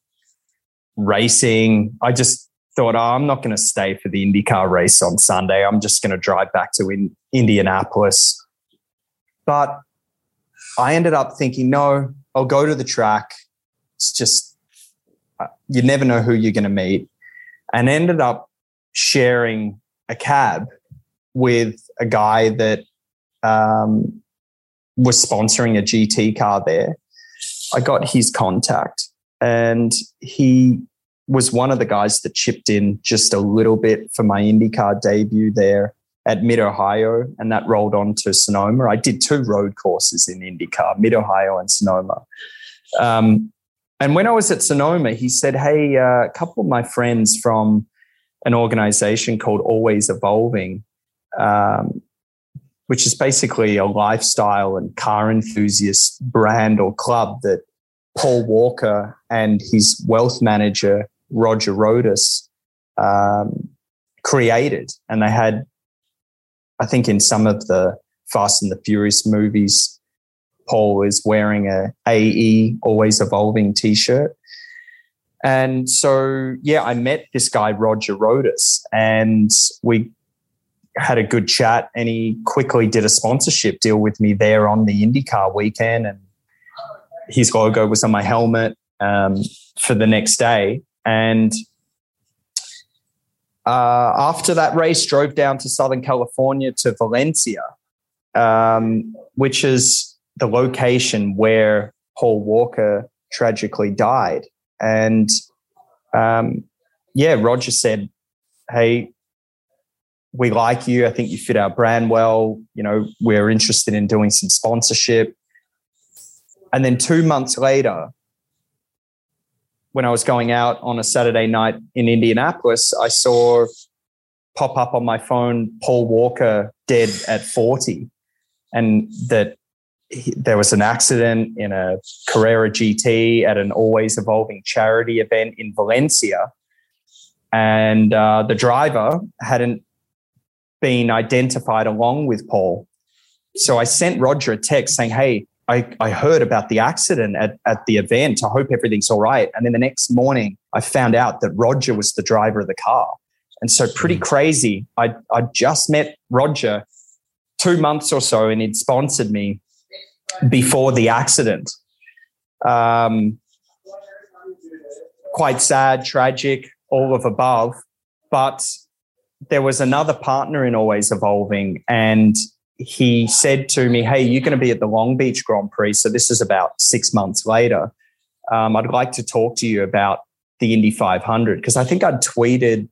racing, I just thought, oh, I'm not going to stay for the IndyCar race on Sunday. I'm just going to drive back to in- Indianapolis. But I ended up thinking, no, I'll go to the track. It's just, you never know who you're going to meet. And ended up sharing a cab with a guy that, um, was sponsoring a G T car there. I got his contact, and he was one of the guys that chipped in just a little bit for my IndyCar debut there at Mid-Ohio, and that rolled on to Sonoma. I did two road courses in IndyCar, Mid-Ohio and Sonoma. Um, and when I was at Sonoma, he said, hey, uh, a couple of my friends from an organization called Always Evolving, um, which is basically a lifestyle and car enthusiast brand or club that Paul Walker and his wealth manager, Roger Rodas, um, created. And they had, I think in some of the Fast and the Furious movies, Paul is wearing a A E, Always Evolving t-shirt. And so, yeah, I met this guy, Roger Rodas, and we had a good chat, and he quickly did a sponsorship deal with me there on the IndyCar weekend, and his logo was on my helmet um, for the next day. And uh, after that race, drove down to Southern California to Valencia, um, which is the location where Paul Walker tragically died. And um, yeah, Roger said, hey, we like you. I think you fit our brand well. You know, we're interested in doing some sponsorship. And then two months later, when I was going out on a Saturday night in Indianapolis, I saw pop up on my phone, Paul Walker dead at forty. And that he, there was an accident in a Carrera G T at an Always Evolving charity event in Valencia. And uh, the driver hadn't been identified along with Paul. So I sent Roger a text saying, hey, I, I heard about the accident at, at the event. I hope everything's all right. And then the next morning, I found out that Roger was the driver of the car. And so pretty crazy. I, I just met Roger two months or so, and he'd sponsored me before the accident. Um, quite sad, tragic, all of above. But there was another partner in Always Evolving, and he said to me, hey, you're going to be at the Long Beach Grand Prix. So this is about six months later. Um, I'd like to talk to you about the Indy five hundred, because I think I'd tweeted,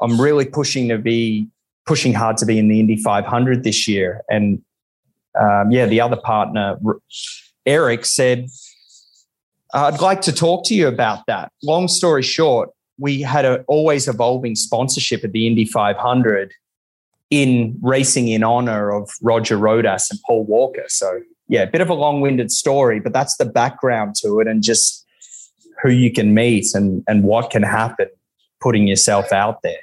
I'm really pushing to be, pushing hard to be in the Indy five hundred this year. And um, yeah, the other partner, Eric, said, I'd like to talk to you about that. Long story short, we had an Always Evolving sponsorship at the Indy five hundred in racing in honor of Roger Rodas and Paul Walker. So yeah, a bit of a long-winded story, but that's the background to it, and just who you can meet and, and what can happen putting yourself out there.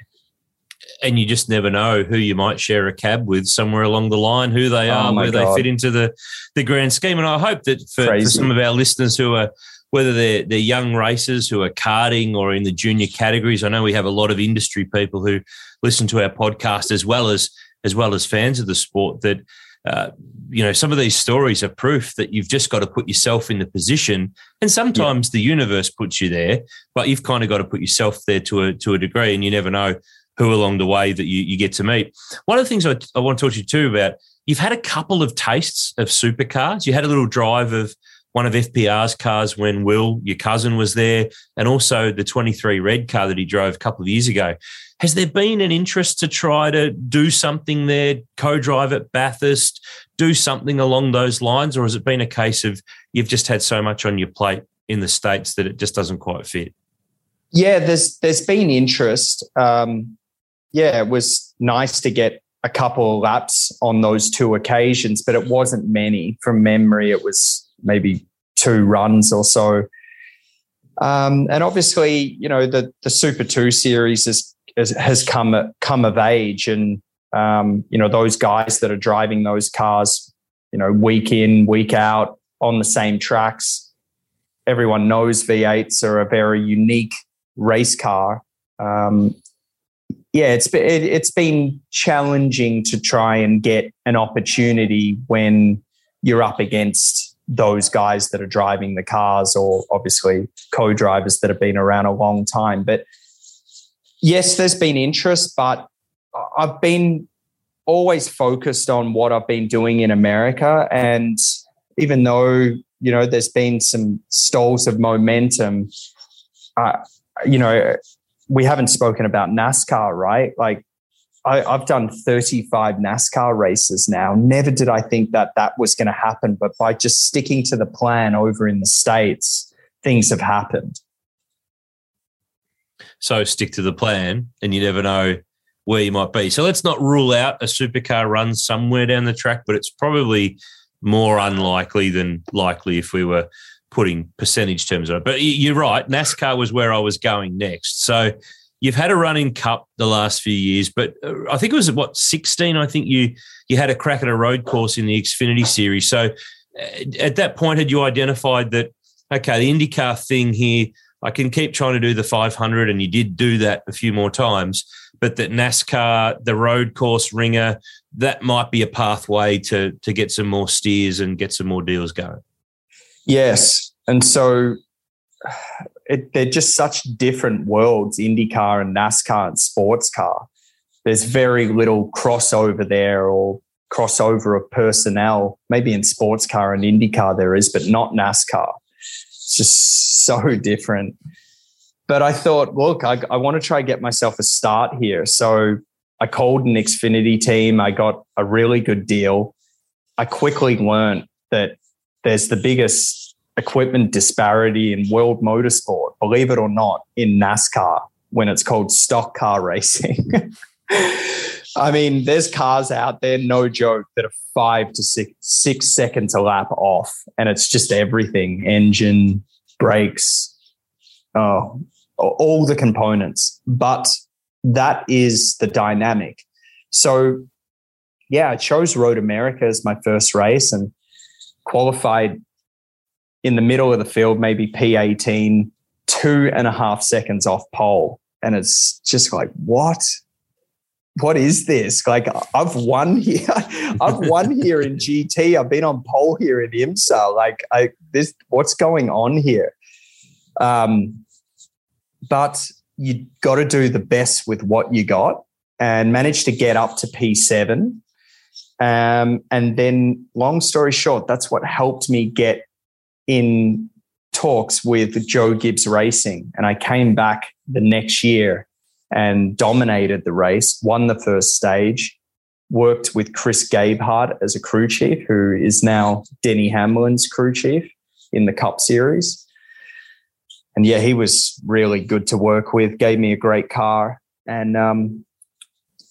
And you just never know who you might share a cab with somewhere along the line, who they are, oh where God. they fit into the, the grand scheme. And I hope that for, for some of our listeners who are, whether they're, they're young racers who are karting or in the junior categories, I know we have a lot of industry people who listen to our podcast as well as as well as fans of the sport, that uh, you know, some of these stories are proof that you've just got to put yourself in the position, and sometimes yeah. the universe puts you there, but you've kind of got to put yourself there to a to a degree, and you never know who along the way that you, you get to meet. One of the things I, I want to talk to you too about, you've had a couple of tastes of supercars. You had a little drive of one of F P R's cars when Will, your cousin, was there, and also the twenty-three red car that he drove a couple of years ago. Has there been an interest to try to do something there, co-drive at Bathurst, do something along those lines, or has it been a case of you've just had so much on your plate in the States that it just doesn't quite fit? Yeah, there's there's been interest. Um, yeah, it was nice to get a couple of laps on those two occasions, but it wasn't many. From memory, it was maybe two runs or so. Um, and obviously, you know, the the Super two Series is, is, has come come of age, and, um, you know, those guys that are driving those cars, you know, week in, week out on the same tracks. Everyone knows V eights are a very unique race car. Um, yeah, it's been, it, it's been challenging to try and get an opportunity when you're up against those guys that are driving the cars, or obviously co-drivers that have been around a long time. But yes, there's been interest, but I've been always focused on what I've been doing in America. And even though, you know, there's been some stalls of momentum, uh, you know, we haven't spoken about NASCAR, right? Like, I, I've done thirty-five NASCAR races now. Never did I think that that was going to happen, but by just sticking to the plan over in the States, things have happened. So stick to the plan, and you never know where you might be. So let's not rule out a supercar run somewhere down the track, but it's probably more unlikely than likely if we were putting percentage terms on it. But you're right, NASCAR was where I was going next. So you've had a run in Cup the last few years, but I think it was, what, sixteen, I think you you had a crack at a road course in the Xfinity Series. So at that point, had you identified that, okay, the IndyCar thing here, I can keep trying to do the five hundred, and you did do that a few more times, but that NASCAR, the road course ringer, that might be a pathway to to get some more steers and get some more deals going? Yes, and so It, they're just such different worlds, IndyCar and NASCAR and sports car. There's very little crossover there, or crossover of personnel. Maybe in sports car and IndyCar there is, but not NASCAR. It's just so different. But I thought, look, I, I want to try and get myself a start here. So I called an Xfinity team. I got a really good deal. I quickly learned that there's the biggest equipment disparity in world motorsport, believe it or not, in NASCAR when it's called stock car racing. I mean, there's cars out there, no joke, that are five to six, six seconds a lap off, and it's just everything, engine, brakes, oh, all the components. But that is the dynamic. So, yeah, I chose Road America as my first race, and qualified in the middle of the field, maybe P eighteen, two and a half seconds off pole. And it's just like, what? What is this? Like, I've won here. I've won here in G T. I've been on pole here in IMSA. Like, I, this, what's going on here? Um, but you got to do the best with what you got, and managed to get up to P seven. Um, and then, long story short, that's what helped me get in talks with Joe Gibbs Racing. And I came back the next year and dominated the race, won the first stage, worked with Chris Gabehart as a crew chief, who is now Denny Hamlin's crew chief in the Cup Series. And yeah, he was really good to work with, gave me a great car. And um,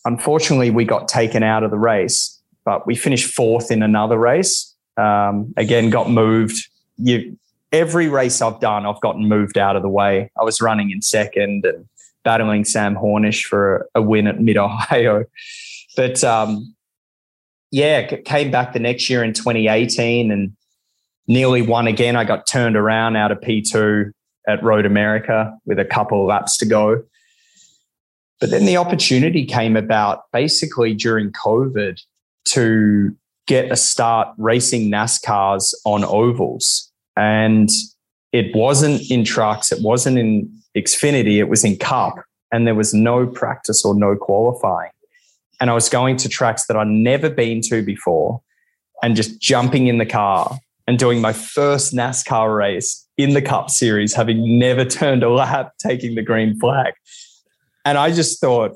unfortunately, we got taken out of the race, but we finished fourth in another race. Um, again, got moved. You, every race I've done, I've gotten moved out of the way. I was running in second and battling Sam Hornish for a win at Mid-Ohio. But, um, yeah, came back the next year in twenty eighteen and nearly won again. I got turned around out of P two at Road America with a couple of laps to go. But then the opportunity came about basically during COVID to get a start racing NASCARs on ovals. And it wasn't in trucks. It wasn't in Xfinity, it was in Cup, and there was no practice or no qualifying. And I was going to tracks that I'd never been to before and just jumping in the car and doing my first NASCAR race in the Cup Series, having never turned a lap, taking the green flag. And I just thought,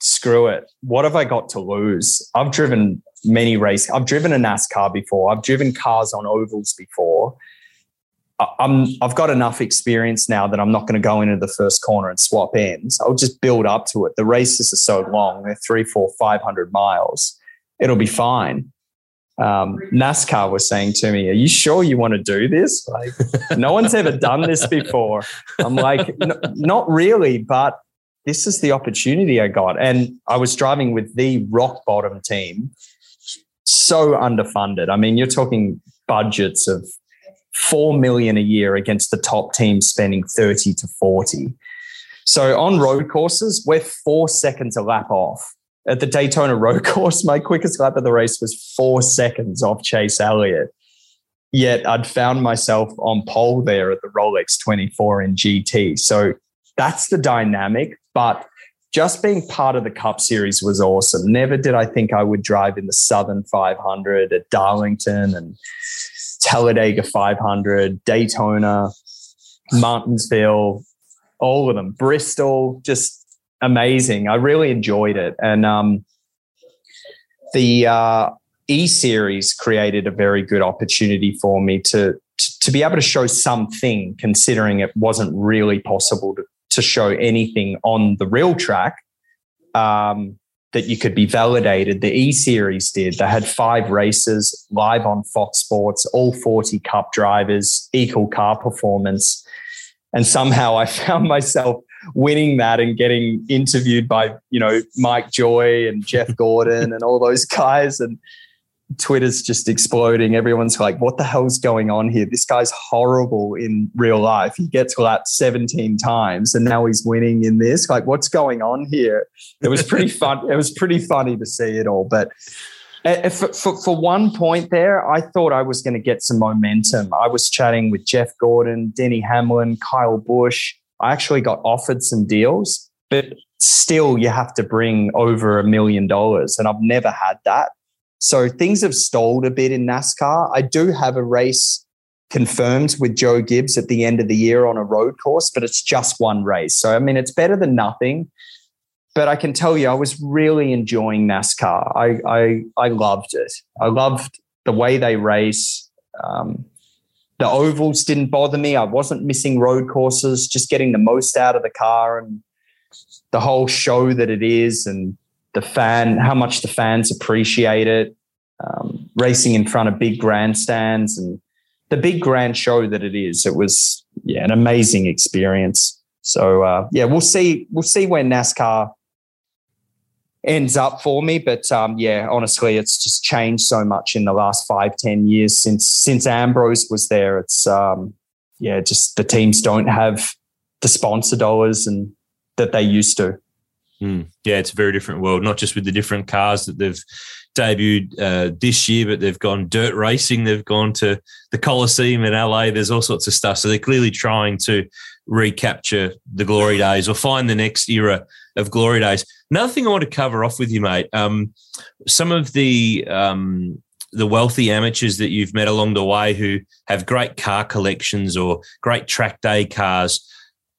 screw it. What have I got to lose? I've driven many races. I've driven a NASCAR before. I've driven cars on ovals before. I'm, I've got enough experience now that I'm not going to go into the first corner and swap ends. I'll just build up to it. The races are so long. They're three, four, five hundred miles. It'll be fine. Um, NASCAR was saying to me, are you sure you want to do this? Like, no one's ever done this before. I'm like, not really, but this is the opportunity I got. And I was driving with the rock bottom team. So underfunded. I mean, you're talking budgets of four million dollars a year against the top team spending thirty to forty. So on road courses, we're four seconds a lap off. At the Daytona road course, my quickest lap of the race was four seconds off Chase Elliott. Yet I'd found myself on pole there at the Rolex twenty-four in G T. So that's the dynamic. But just being part of the Cup Series was awesome. Never did I think I would drive in the Southern five hundred at Darlington and Talladega five hundred, Daytona, Martinsville, all of them, Bristol, just amazing. I really enjoyed it. And um, the uh, E-Series created a very good opportunity for me to, to, to be able to show something, considering it wasn't really possible to, to show anything on the real track um, that you could be validated. The E-Series did. They had five races live on Fox Sports, all forty Cup drivers, equal car performance. And somehow I found myself winning that and getting interviewed by, you know, Mike Joy and Jeff Gordon and all those guys. And Twitter's just exploding. Everyone's like, what the hell's going on here? This guy's horrible in real life. He gets lapped seventeen times and now he's winning in this. Like, what's going on here? It was pretty fun. It was pretty funny to see it all. But for, for, for one point there, I thought I was going to get some momentum. I was chatting with Jeff Gordon, Denny Hamlin, Kyle Busch. I actually got offered some deals, but still you have to bring over a million dollars. And I've never had that. So things have stalled a bit in NASCAR. I do have a race confirmed with Joe Gibbs at the end of the year on a road course, but it's just one race. So, I mean, it's better than nothing. But I can tell you I was really enjoying NASCAR. I I, I loved it. I loved the way they race. Um, the ovals didn't bother me. I wasn't missing road courses, just getting the most out of the car and the whole show that it is, and the fan, how much the fans appreciate it, um, racing in front of big grandstands and the big grand show that it is. It was, yeah, an amazing experience. So, uh, yeah, we'll see. We'll see where NASCAR ends up for me. But um, yeah, honestly, it's just changed so much in the last five, ten years since since Ambrose was there. It's um, yeah, just the teams don't have the sponsor dollars and that they used to. Mm. Yeah, it's a very different world, not just with the different cars that they've debuted uh, this year, but they've gone dirt racing, they've gone to the Coliseum in L A, there's all sorts of stuff. So they're clearly trying to recapture the glory days or find the next era of glory days. Another thing I want to cover off with you, mate, um, some of the um, the wealthy amateurs that you've met along the way who have great car collections or great track day cars,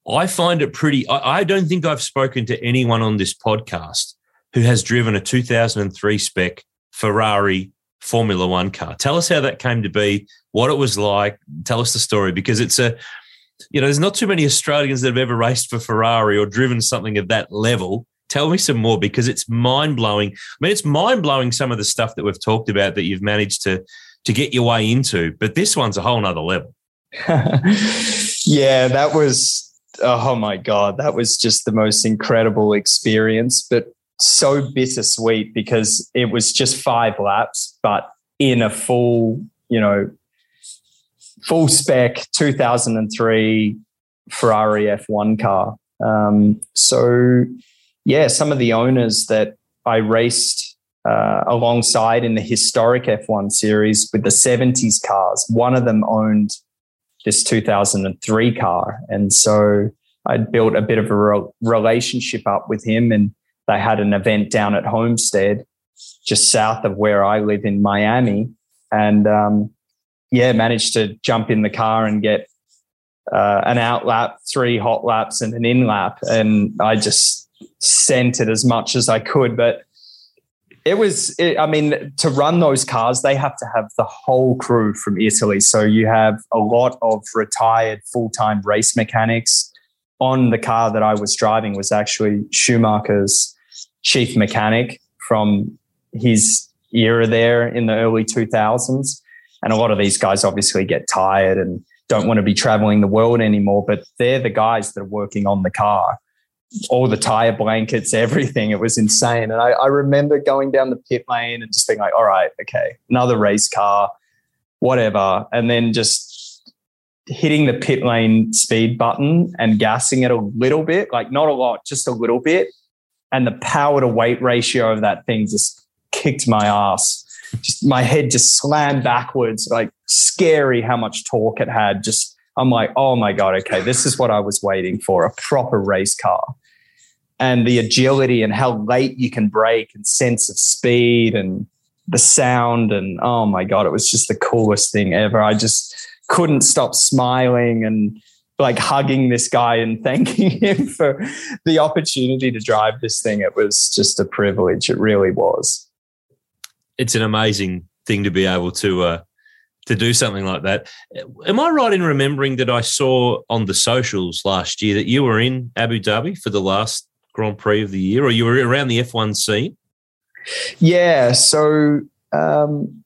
I find it pretty – I don't think I've spoken to anyone on this podcast who has driven a two thousand three spec Ferrari Formula One car. Tell us how that came to be, what it was like. Tell us the story, because it's a – you know, there's not too many Australians that have ever raced for Ferrari or driven something of that level. Tell me some more, because it's mind-blowing. I mean, it's mind-blowing some of the stuff that we've talked about that you've managed to to get your way into, but this one's a whole nother level. Yeah, that was – oh my God, that was just the most incredible experience, but so bittersweet because it was just five laps, but in a full, you know, full spec two thousand three Ferrari F one car. Um, so, yeah, some of the owners that I raced uh, alongside in the historic F one series with the seventies cars, one of them owned this two thousand three car. And so I'd built a bit of a re- relationship up with him, and they had an event down at Homestead, just south of where I live in Miami. And um, yeah, managed to jump in the car and get uh, an out lap, three hot laps and an in lap. And I just sent it as much as I could, but It was, it, I mean, to run those cars, they have to have the whole crew from Italy. So you have a lot of retired full-time race mechanics. On the car that I was driving was actually Schumacher's chief mechanic from his era there in the early two thousands. And a lot of these guys obviously get tired and don't want to be traveling the world anymore, but they're the guys that are working on the car. All the tire blankets, everything. It was insane. And I, I remember going down the pit lane and just being like, all right, okay, another race car, whatever. And then just hitting the pit lane speed button and gassing it a little bit, like not a lot, just a little bit. And the power to weight ratio of that thing just kicked my ass. Just my head just slammed backwards, like scary how much torque it had. Just, I'm like, oh my God, okay, this is what I was waiting for, a proper race car. And the agility and how late you can brake and sense of speed and the sound, and oh my God, it was just the coolest thing ever. I just couldn't stop smiling and like hugging this guy and thanking him for the opportunity to drive this thing. It was just a privilege. It really was. It's an amazing thing to be able to uh, to do something like that. Am I right in remembering that I saw on the socials last year that you were in Abu Dhabi for the last Grand Prix of the year, or you were around the F one scene? Yeah. So um,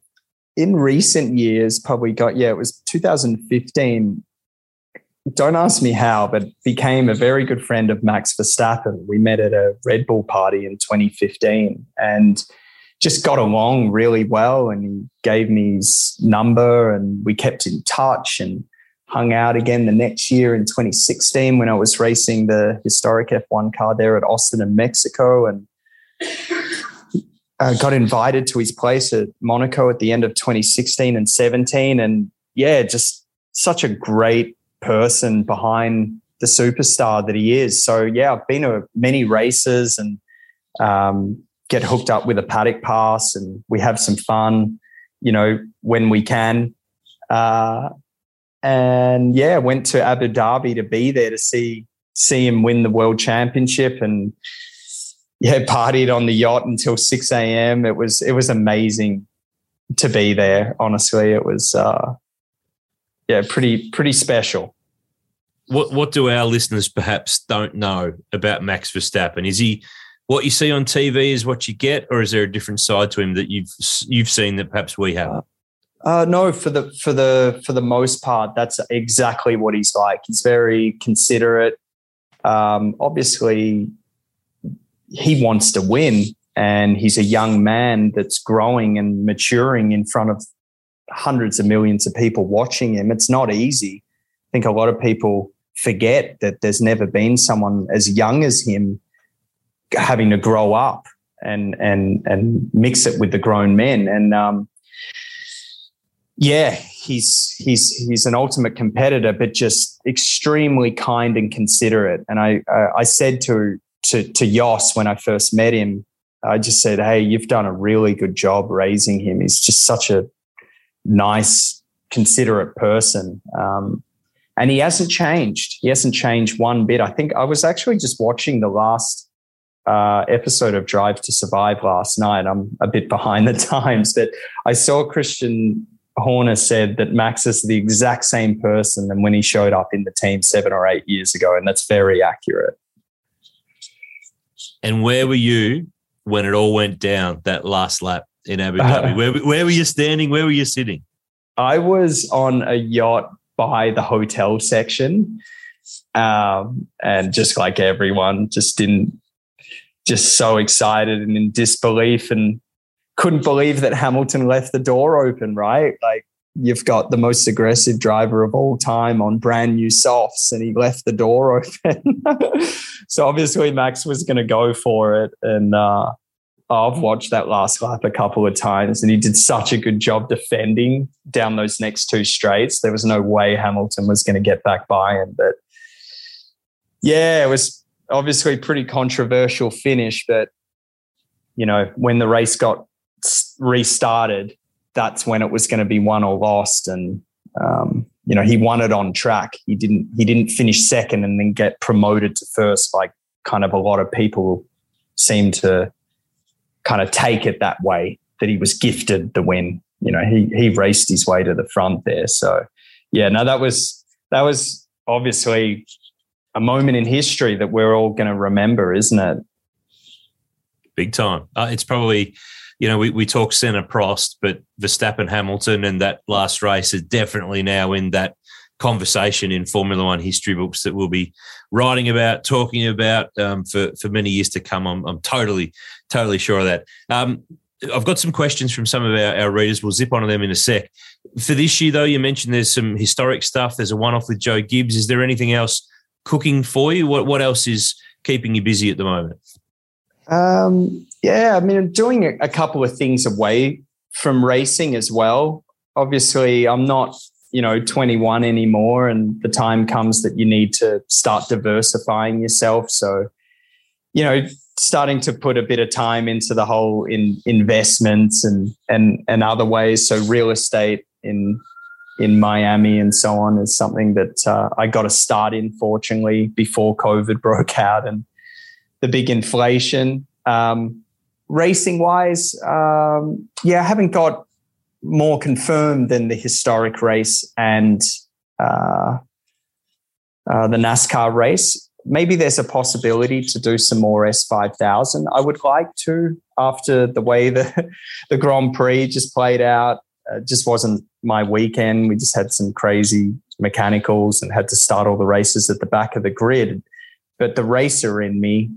in recent years, probably got, yeah, it was two thousand fifteen. Don't ask me how, but became a very good friend of Max Verstappen. We met at a Red Bull party in twenty fifteen, and just got along really well, and he gave me his number and we kept in touch and hung out again the next year in twenty sixteen when I was racing the historic F one car there at Austin in Mexico, and I got invited to his place at Monaco at the end of twenty sixteen and seventeen. And yeah, just such a great person behind the superstar that he is. So yeah, I've been to many races and um get hooked up with a paddock pass, and we have some fun, you know, when we can. Uh, and yeah, went to Abu Dhabi to be there to see, see him win the world championship, and yeah, partied on the yacht until six a.m. It was, it was amazing to be there. Honestly, it was, uh, yeah, pretty, pretty special. What, what do our listeners perhaps don't know about Max Verstappen? Is he, what you see on T V is what you get, or is there a different side to him that you've you've seen that perhaps we haven't? Uh, no, for the for the for the most part, that's exactly what he's like. He's very considerate. Um, obviously, he wants to win, and he's a young man that's growing and maturing in front of hundreds of millions of people watching him. It's not easy. I think a lot of people forget that there's never been someone as young as him having to grow up and and and mix it with the grown men. And um, yeah, he's he's he's an ultimate competitor, but just extremely kind and considerate. And I I, I said to to to Yoss when I first met him, I just said, "Hey, you've done a really good job raising him. He's just such a nice, considerate person." Um, and he hasn't changed. He hasn't changed one bit. I think I was actually just watching the last uh, episode of Drive to Survive last night. I'm a bit behind the times, but I saw Christian Horner said that Max is the exact same person than when he showed up in the team seven or eight years ago, and that's very accurate. And where were you when it all went down that last lap in Abu Dhabi? Uh, where, where were you standing? Where were you sitting? I was on a yacht by the hotel section, um, and just like everyone, just didn't, just so excited and in disbelief, and couldn't believe that Hamilton left the door open, right? Like, you've got the most aggressive driver of all time on brand new softs, and he left the door open. So obviously Max was going to go for it. And uh, I've watched that last lap a couple of times, and he did such a good job defending down those next two straights. There was no way Hamilton was going to get back by him. But yeah, it was obviously a pretty controversial finish, but you know, when the race got restarted, that's when it was going to be won or lost. And, um, you know, he won it on track. He didn't, he didn't finish second and then get promoted to first, like kind of a lot of people seem to kind of take it that way, that he was gifted the win. You know, he, he raced his way to the front there. So yeah, no, that was, that was obviously a moment in history that we're all going to remember, isn't it? Big time. Uh, it's probably, you know, we, we talk Senna Prost, but Verstappen Hamilton and that last race is definitely now in that conversation in Formula One history books that we'll be writing about, talking about um, for, for many years to come. I'm, I'm totally, totally sure of that. Um, I've got some questions from some of our, our readers. We'll zip onto them in a sec. For this year, though, you mentioned there's some historic stuff. There's a one-off with Joe Gibbs. Is there anything else cooking for you? What, what else is keeping you busy at the moment? Um, yeah, I mean, I'm doing a, a couple of things away from racing as well. Obviously, I'm not, you know, twenty-one anymore, and the time comes that you need to start diversifying yourself. So, you know, starting to put a bit of time into the whole in investments and, and, and other ways. So real estate in, in Miami and so on is something that uh, I got a start in, fortunately, before COVID broke out and the big inflation. Um, racing wise, um, yeah, I haven't got more confirmed than the historic race and uh, uh, the NASCAR race. Maybe there's a possibility to do some more S five thousand. I would like to, after the way the, the Grand Prix just played out. It uh, just wasn't my weekend. We just had some crazy mechanicals and had to start all the races at the back of the grid. But the racer in me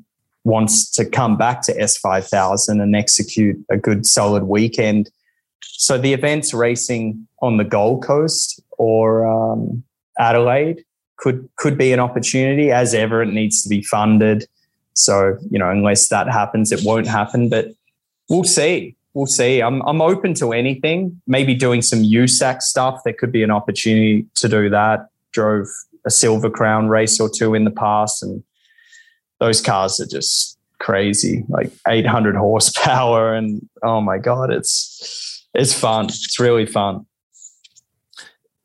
wants to come back to S five thousand and execute a good solid weekend. So the events racing on the Gold Coast or um, Adelaide could could be an opportunity. As ever, it needs to be funded. So, you know, unless that happens, it won't happen. But we'll see. We'll see. I'm I'm open to anything. Maybe doing some U S A C stuff. There could be an opportunity to do that. Drove a Silver Crown race or two in the past, and those cars are just crazy, like eight hundred horsepower. And oh my God, it's, it's fun. It's really fun.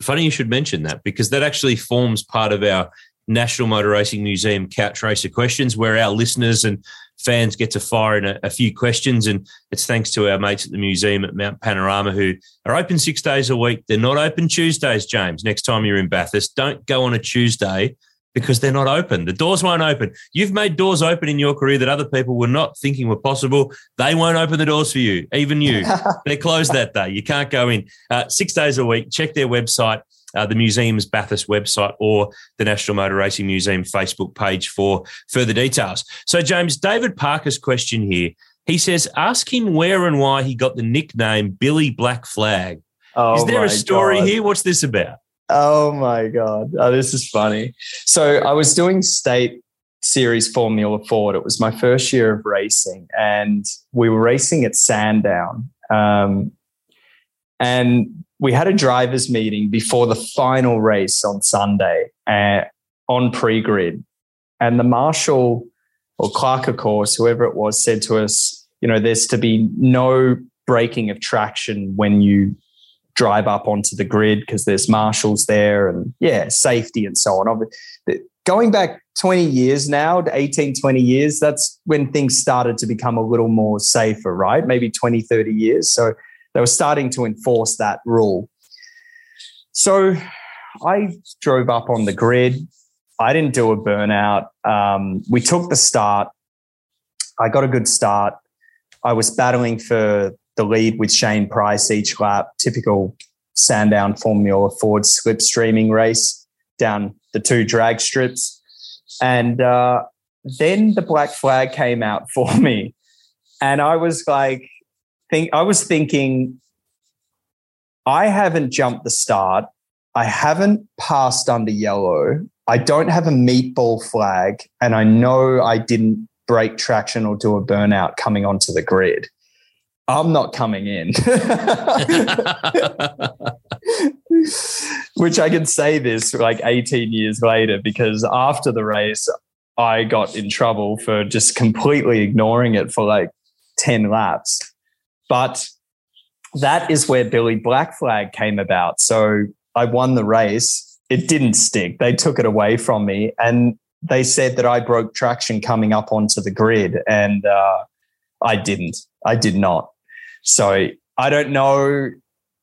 Funny you should mention that, because that actually forms part of our National Motor Racing Museum Couch Racer Questions, where our listeners and fans get to fire in a, a few questions. And it's thanks to our mates at the museum at Mount Panorama, who are open six days a week. They're not open Tuesdays, James. Next time you're in Bathurst, don't go on a Tuesday, because they're not open. The doors won't open. You've made doors open in your career that other people were not thinking were possible. They won't open the doors for you, even you. They're closed that day. You can't go in. Uh, six days a week. Check their website, uh, the museum's Bathurst website, or the National Motor Racing Museum Facebook page for further details. So, James, David Parker's question here. He says, ask him where and why he got the nickname Billy Black Flag. Oh, is there a story God. here? What's this about? Oh, my God. Oh, this is funny. So I was doing state series Formula Ford. It was my first year of racing, and we were racing at Sandown. Um, and we had a driver's meeting before the final race on Sunday uh, on pre-grid. And the marshal or clerk of course, whoever it was, said to us, you know, there's to be no breaking of traction when you drive up onto the grid because there's marshals there and, yeah, safety and so on. Going back twenty years now, eighteen, twenty years, that's when things started to become a little more safer, right? Maybe twenty, thirty years. So they were starting to enforce that rule. So I drove up on the grid. I didn't do a burnout. Um, we took the start. I got a good start. I was battling for the lead with Shane Price each lap, typical Sandown Formula Ford slipstreaming race down the two drag strips. And uh, then the black flag came out for me. And I was like, think I was thinking, I haven't jumped the start. I haven't passed under yellow. I don't have a meatball flag, and I know I didn't break traction or do a burnout coming onto the grid. I'm not coming in, which I can say this like eighteen years later, because after the race, I got in trouble for just completely ignoring it for like ten laps. But that is where Billy Black Flag came about. So I won the race. It didn't stick. They took it away from me, and they said that I broke traction coming up onto the grid, and uh, I didn't. I did not. So I don't know.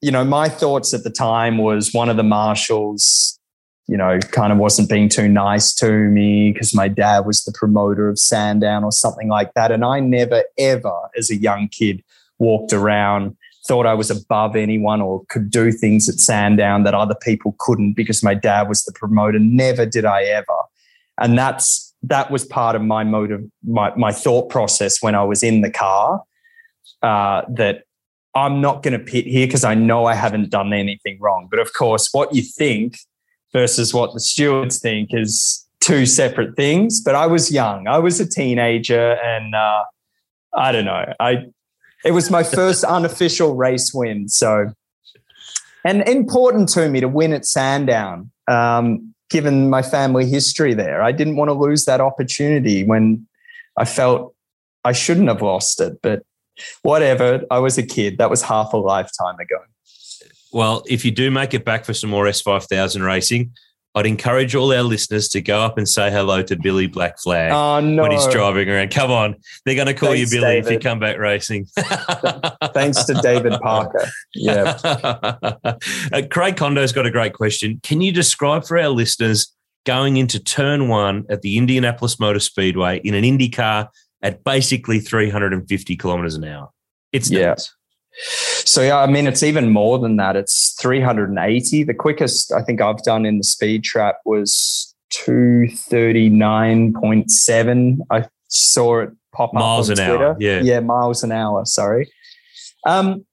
You know, my thoughts at the time was one of the marshals, you know, kind of wasn't being too nice to me because my dad was the promoter of Sandown or something like that. And I never, ever as a young kid walked around thought I was above anyone or could do things at Sandown that other people couldn't because my dad was the promoter. Never did I ever. And that's that was part of my motive, my, my thought process when I was in the car, uh, that I'm not going to pit here because I know I haven't done anything wrong. But, of course, what you think versus what the stewards think is two separate things. But I was young. I was a teenager, and uh, I don't know. I It was my first unofficial race win, so and important to me to win at Sandown, um, given my family history there. I didn't want to lose that opportunity when I felt I shouldn't have lost it, but whatever. I was a kid. That was half a lifetime ago. Well, if you do make it back for some more S five thousand racing, I'd encourage all our listeners to go up and say hello to Billy Black Flag oh, no. when he's driving around. Come on. They're going to call Thanks, you Billy David. If you come back racing. Thanks to David Parker. Yeah. uh, Craig Condo's got a great question. Can you describe for our listeners going into turn one at the Indianapolis Motor Speedway in an Indy car at basically three hundred fifty kilometres an hour? It's yeah. nuts. So, yeah, I mean, it's even more than that. It's three hundred eighty. The quickest I think I've done in the speed trap was two thirty-nine point seven. I saw it pop up miles on Twitter. Miles an hour, yeah. Yeah, miles an hour, sorry. Um,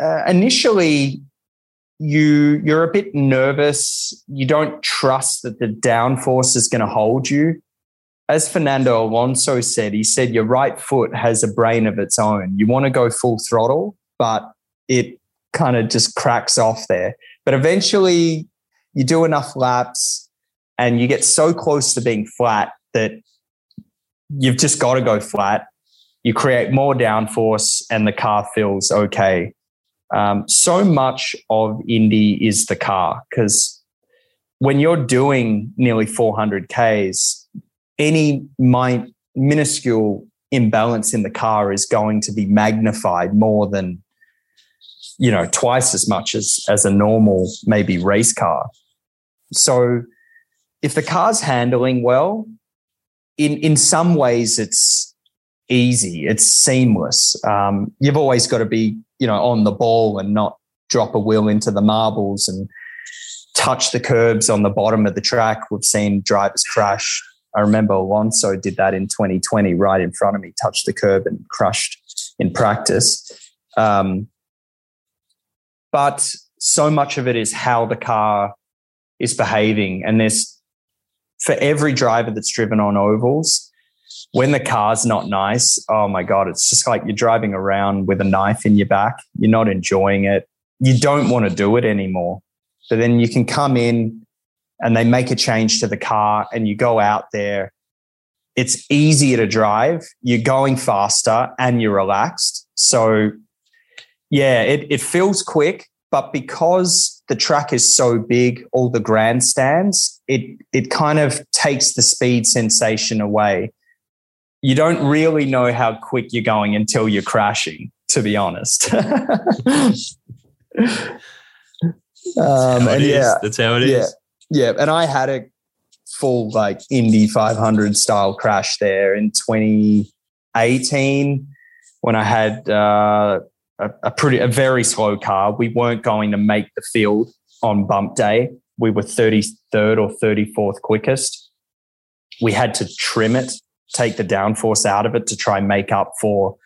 uh, initially, you, you're a bit nervous. You don't trust that the downforce is going to hold you. As Fernando Alonso said, he said your right foot has a brain of its own. You want to go full throttle, but it kind of just cracks off there. But eventually you do enough laps and you get so close to being flat that you've just got to go flat. You create more downforce and the car feels okay. Um, so much of Indy is the car, because when you're doing nearly four hundred Ks, any min- minuscule imbalance in the car is going to be magnified more than, you know, twice as much as, as a normal maybe race car. So if the car's handling well, in, in some ways it's easy, it's seamless. Um, you've always got to be, you know, on the ball and not drop a wheel into the marbles and touch the curbs on the bottom of the track. We've seen drivers crash I remember Alonso did that in twenty twenty, right in front of me, touched the curb and crushed in practice. Um, but so much of it is how the car is behaving. And there's, for every driver that's driven on ovals, when the car's not nice, oh my God, it's just like you're driving around with a knife in your back. You're not enjoying it. You don't want to do it anymore. But then you can come in and they make a change to the car and you go out there. It's easier to drive. You're going faster and you're relaxed. So, yeah, it, it feels quick. But because the track is so big, all the grandstands, it it kind of takes the speed sensation away. You don't really know how quick you're going until you're crashing, to be honest. Um, and yeah, that's how it yeah, is. Yeah. And I had a full like Indy five hundred style crash there in twenty eighteen when I had uh, a, a pretty, a very slow car. We weren't going to make the field on bump day. We were thirty-third or thirty-fourth quickest. We had to trim it, take the downforce out of it to try and make up for,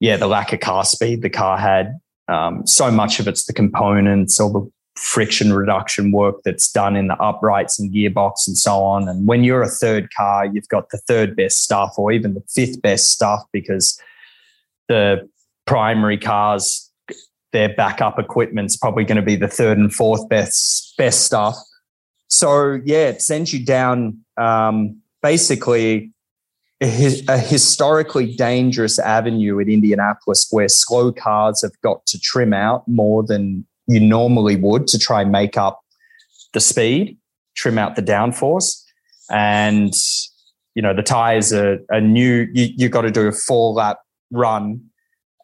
yeah, the lack of car speed the car had. Um, so much of it's the components or the friction reduction work that's done in the uprights and gearbox and so on. And when you're a third car, you've got the third best stuff or even the fifth best stuff because the primary cars, their backup equipment's probably going to be the third and fourth best, best stuff. So, yeah, it sends you down um, basically a historically dangerous avenue at Indianapolis where slow cars have got to trim out more than you normally would to try and make up the speed, trim out the downforce. And, you know, the tires are, are new. You, you've got to do a four-lap run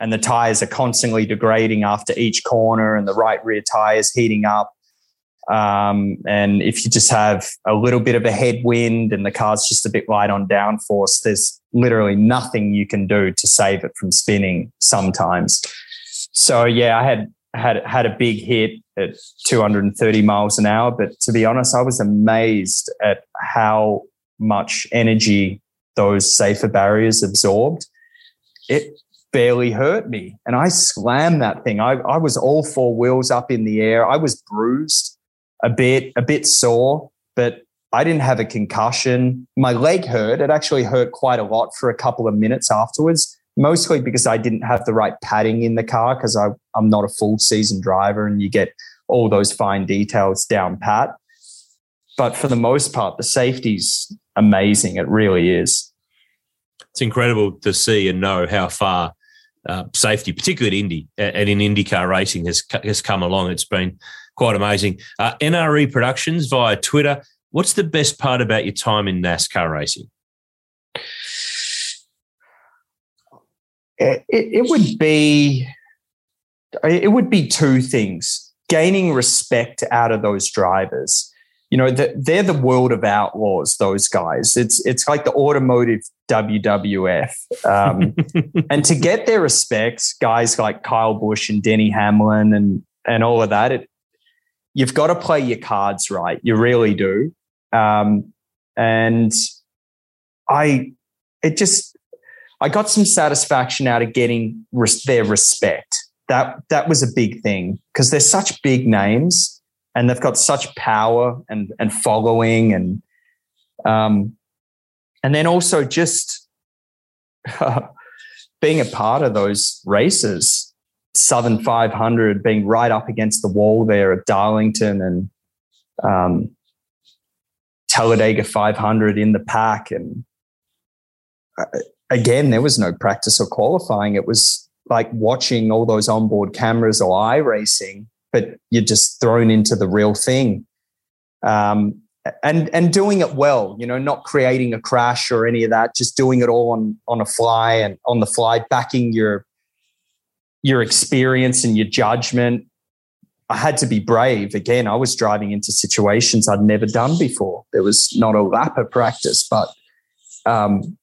and the tires are constantly degrading after each corner and the right rear tire is heating up. Um, and if you just have a little bit of a headwind and the car's just a bit light on downforce, there's literally nothing you can do to save it from spinning sometimes. So, yeah, I had had had a big hit at two hundred thirty miles an hour. But to be honest, I was amazed at how much energy those safer barriers absorbed. It barely hurt me. And I slammed that thing. I, I was all four wheels up in the air. I was bruised. A bit, a bit sore, but I didn't have a concussion. My leg hurt. It actually hurt quite a lot for a couple of minutes afterwards, mostly because I didn't have the right padding in the car because I'm not a full season driver and you get all those fine details down pat. But for the most part, the safety's amazing. It really is. It's incredible to see and know how far uh, safety, particularly at Indy and in IndyCar racing, has has come along. It's been quite amazing. Uh, N R E Productions via Twitter. What's the best part about your time in NASCAR racing? It, it would be, it would be two things. Gaining respect out of those drivers. You know, the, they're the world of outlaws, those guys. It's it's like the automotive W W F. Um, and to get their respect, guys like Kyle Busch and Denny Hamlin and and all of that, it, you've got to play your cards right. You really do. Um, and I, it just, I got some satisfaction out of getting res- their respect. That, that was a big thing because they're such big names and they've got such power and, and following and, um, and then also just being a part of those races. Southern five hundred being right up against the wall there at Darlington and um, Talladega five hundred in the pack. And uh, again, there was no practice or qualifying. It was like watching all those onboard cameras or iRacing, but you're just thrown into the real thing. Um, and and doing it well, you know, not creating a crash or any of that, just doing it all on, on a fly and on the fly, backing your your experience and your judgment. I had to be brave. Again, I was driving into situations I'd never done before. There was not a lap of practice, but um,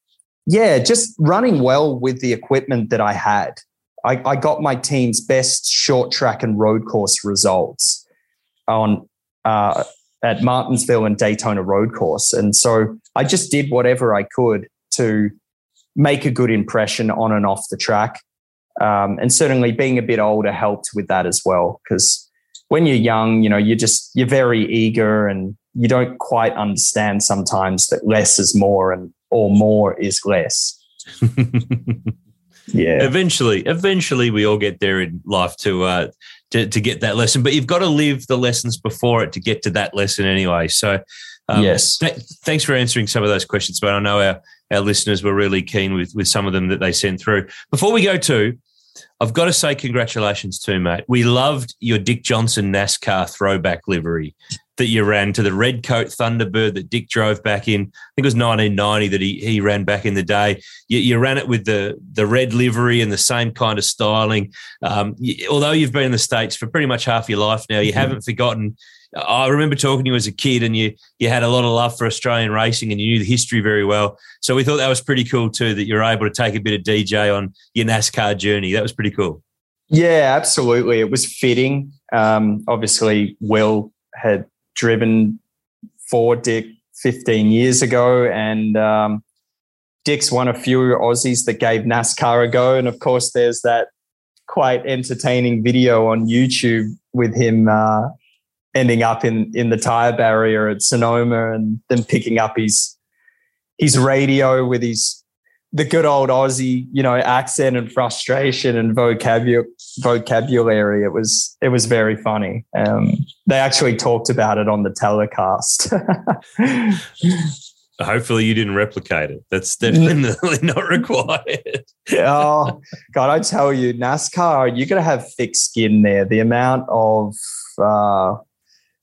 yeah, just running well with the equipment that I had. I, I got my team's best short track and road course results on uh, at Martinsville and Daytona road course. And so I just did whatever I could to make a good impression on and off the track. Um, and certainly being a bit older helped with that as well, because when you're young, you know, you're just, you're very eager and you don't quite understand sometimes that less is more and or more is less. Yeah. Eventually, eventually we all get there in life to, uh, to to get that lesson, but you've got to live the lessons before it to get to that lesson anyway. So um, yes, th- thanks for answering some of those questions, but I know our, our listeners were really keen with, with some of them that they sent through. Before we go to, I've got to say congratulations to, mate. We loved your Dick Johnson NASCAR throwback livery that you ran to the red coat Thunderbird that Dick drove back in. I think it was nineteen ninety that he he ran back in the day. You, you ran it with the the red livery and the same kind of styling. Um, you, although you've been in the States for pretty much half your life now, you mm-hmm. haven't forgotten. I remember talking to you as a kid and you you had a lot of love for Australian racing and you knew the history very well. So we thought that was pretty cool too, that you're able to take a bit of D J on your NASCAR journey. That was pretty cool. Yeah, absolutely. It was fitting. Um, obviously, Will had driven for Dick fifteen years ago, and um, Dick's won a few Aussies that gave NASCAR a go. And, of course, there's that quite entertaining video on YouTube with him uh, ending up in, in the tire barrier at Sonoma and then picking up his his radio with his the good old Aussie, you know, accent and frustration and vocabulary. vocabulary. It was it was very funny. Um, they actually talked about it on the telecast. Hopefully you didn't replicate it. That's definitely not required. Oh, God, I tell you, NASCAR, you're going to have thick skin there. The amount of uh,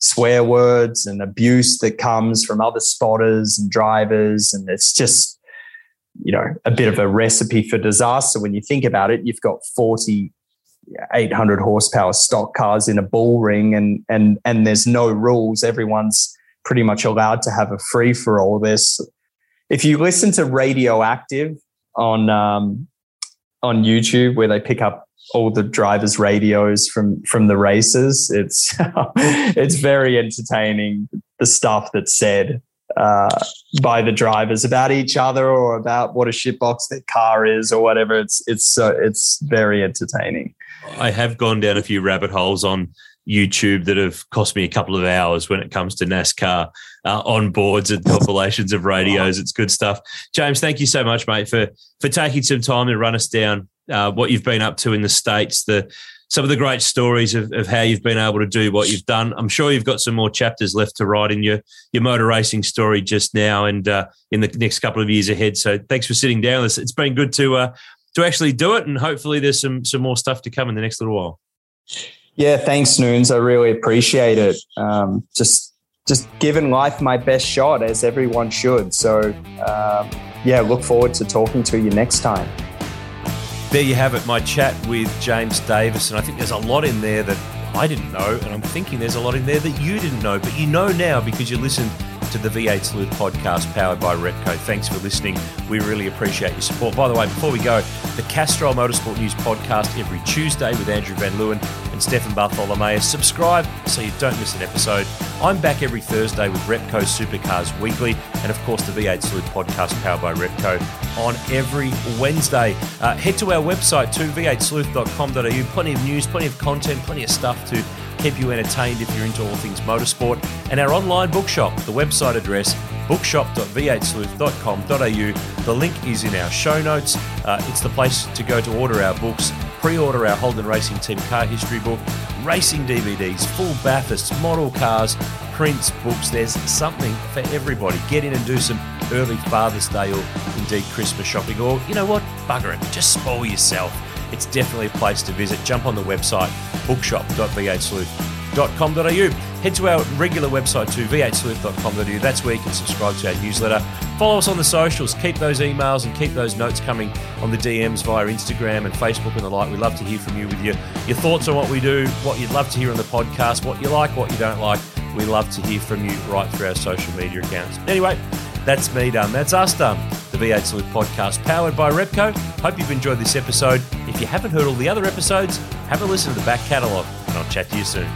swear words and abuse that comes from other spotters and drivers, and it's just, you know, a bit of a recipe for disaster when you think about it. You've got forty eight hundred horsepower stock cars in a bull ring, and and and there's no rules. Everyone's pretty much allowed to have a free for all. This, if you listen to Radioactive on um, on YouTube, where they pick up all the drivers' radios from from the races, it's it's very entertaining. The stuff that's said uh, by the drivers about each other or about what a shitbox their car is or whatever. It's it's so it's very entertaining. I have gone down a few rabbit holes on YouTube that have cost me a couple of hours when it comes to NASCAR uh, on boards and compilations of radios. It's good stuff. James, thank you so much, mate, for for taking some time to run us down uh, what you've been up to in the States, the some of the great stories of, of how you've been able to do what you've done. I'm sure you've got some more chapters left to write in your, your motor racing story just now and uh, in the next couple of years ahead. So thanks for sitting down with us. It's been good to uh, to actually do it, and hopefully there's some some more stuff to come in the next little while. Yeah, thanks, Noons. I really appreciate it. Um, just just giving life my best shot, as everyone should. So, um, yeah, look forward to talking to you next time. There you have it, my chat with James Davison. I think there's a lot in there that I didn't know, and I'm thinking there's a lot in there that you didn't know, but you know now because you listened to the V eight Sleuth podcast powered by Repco. Thanks for listening. We really appreciate your support. By the way, before we go, the Castrol Motorsport News podcast every Tuesday with Andrew Van Leeuwen and Stefan Bartholomew. Subscribe so you don't miss an episode. I'm back every Thursday with Repco Supercars Weekly, and of course the V eight Sleuth podcast powered by Repco on every Wednesday. Uh, head to our website too, v eight sleuth dot com dot a u. Plenty of news, plenty of content, plenty of stuff to keep you entertained if you're into all things motorsport. And our online bookshop, the website address, bookshop dot v eight sleuth dot com dot a u. The link is in our show notes. Uh, it's the place to go to order our books, pre-order our Holden Racing Team car history book, racing D V Ds, full Bathurst, model cars, prints, books. There's something for everybody. Get in and do some early Father's Day or indeed Christmas shopping, or you know what, bugger it, just spoil yourself. It's definitely a place to visit. Jump on the website, bookshop dot v eight sleuth dot com dot a u. Head to our regular website too, v eight sleuth dot com dot a u. That's where you can subscribe to our newsletter. Follow us on the socials. Keep those emails and keep those notes coming on the D Ms via Instagram and Facebook and the like. We'd love to hear from you with your, your thoughts on what we do, what you'd love to hear on the podcast, what you like, what you don't like. We love to hear from you right through our social media accounts. Anyway, that's me done. That's us done. The V eight Salute podcast powered by Repco. Hope you've enjoyed this episode. If you haven't heard all the other episodes, have a listen to the back catalogue, and I'll chat to you soon.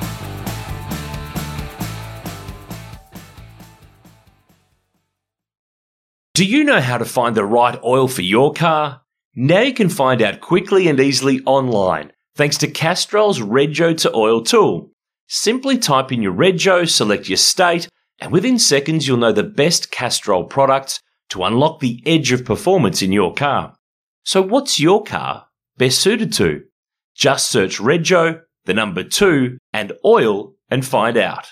Do you know how to find the right oil for your car? Now you can find out quickly and easily online thanks to Castrol's Rego to Oil tool. Simply type in your Rego, select your state, and within seconds you'll know the best Castrol products to unlock the edge of performance in your car. So what's your car best suited to? Just search Rego, the number two, and oil and find out.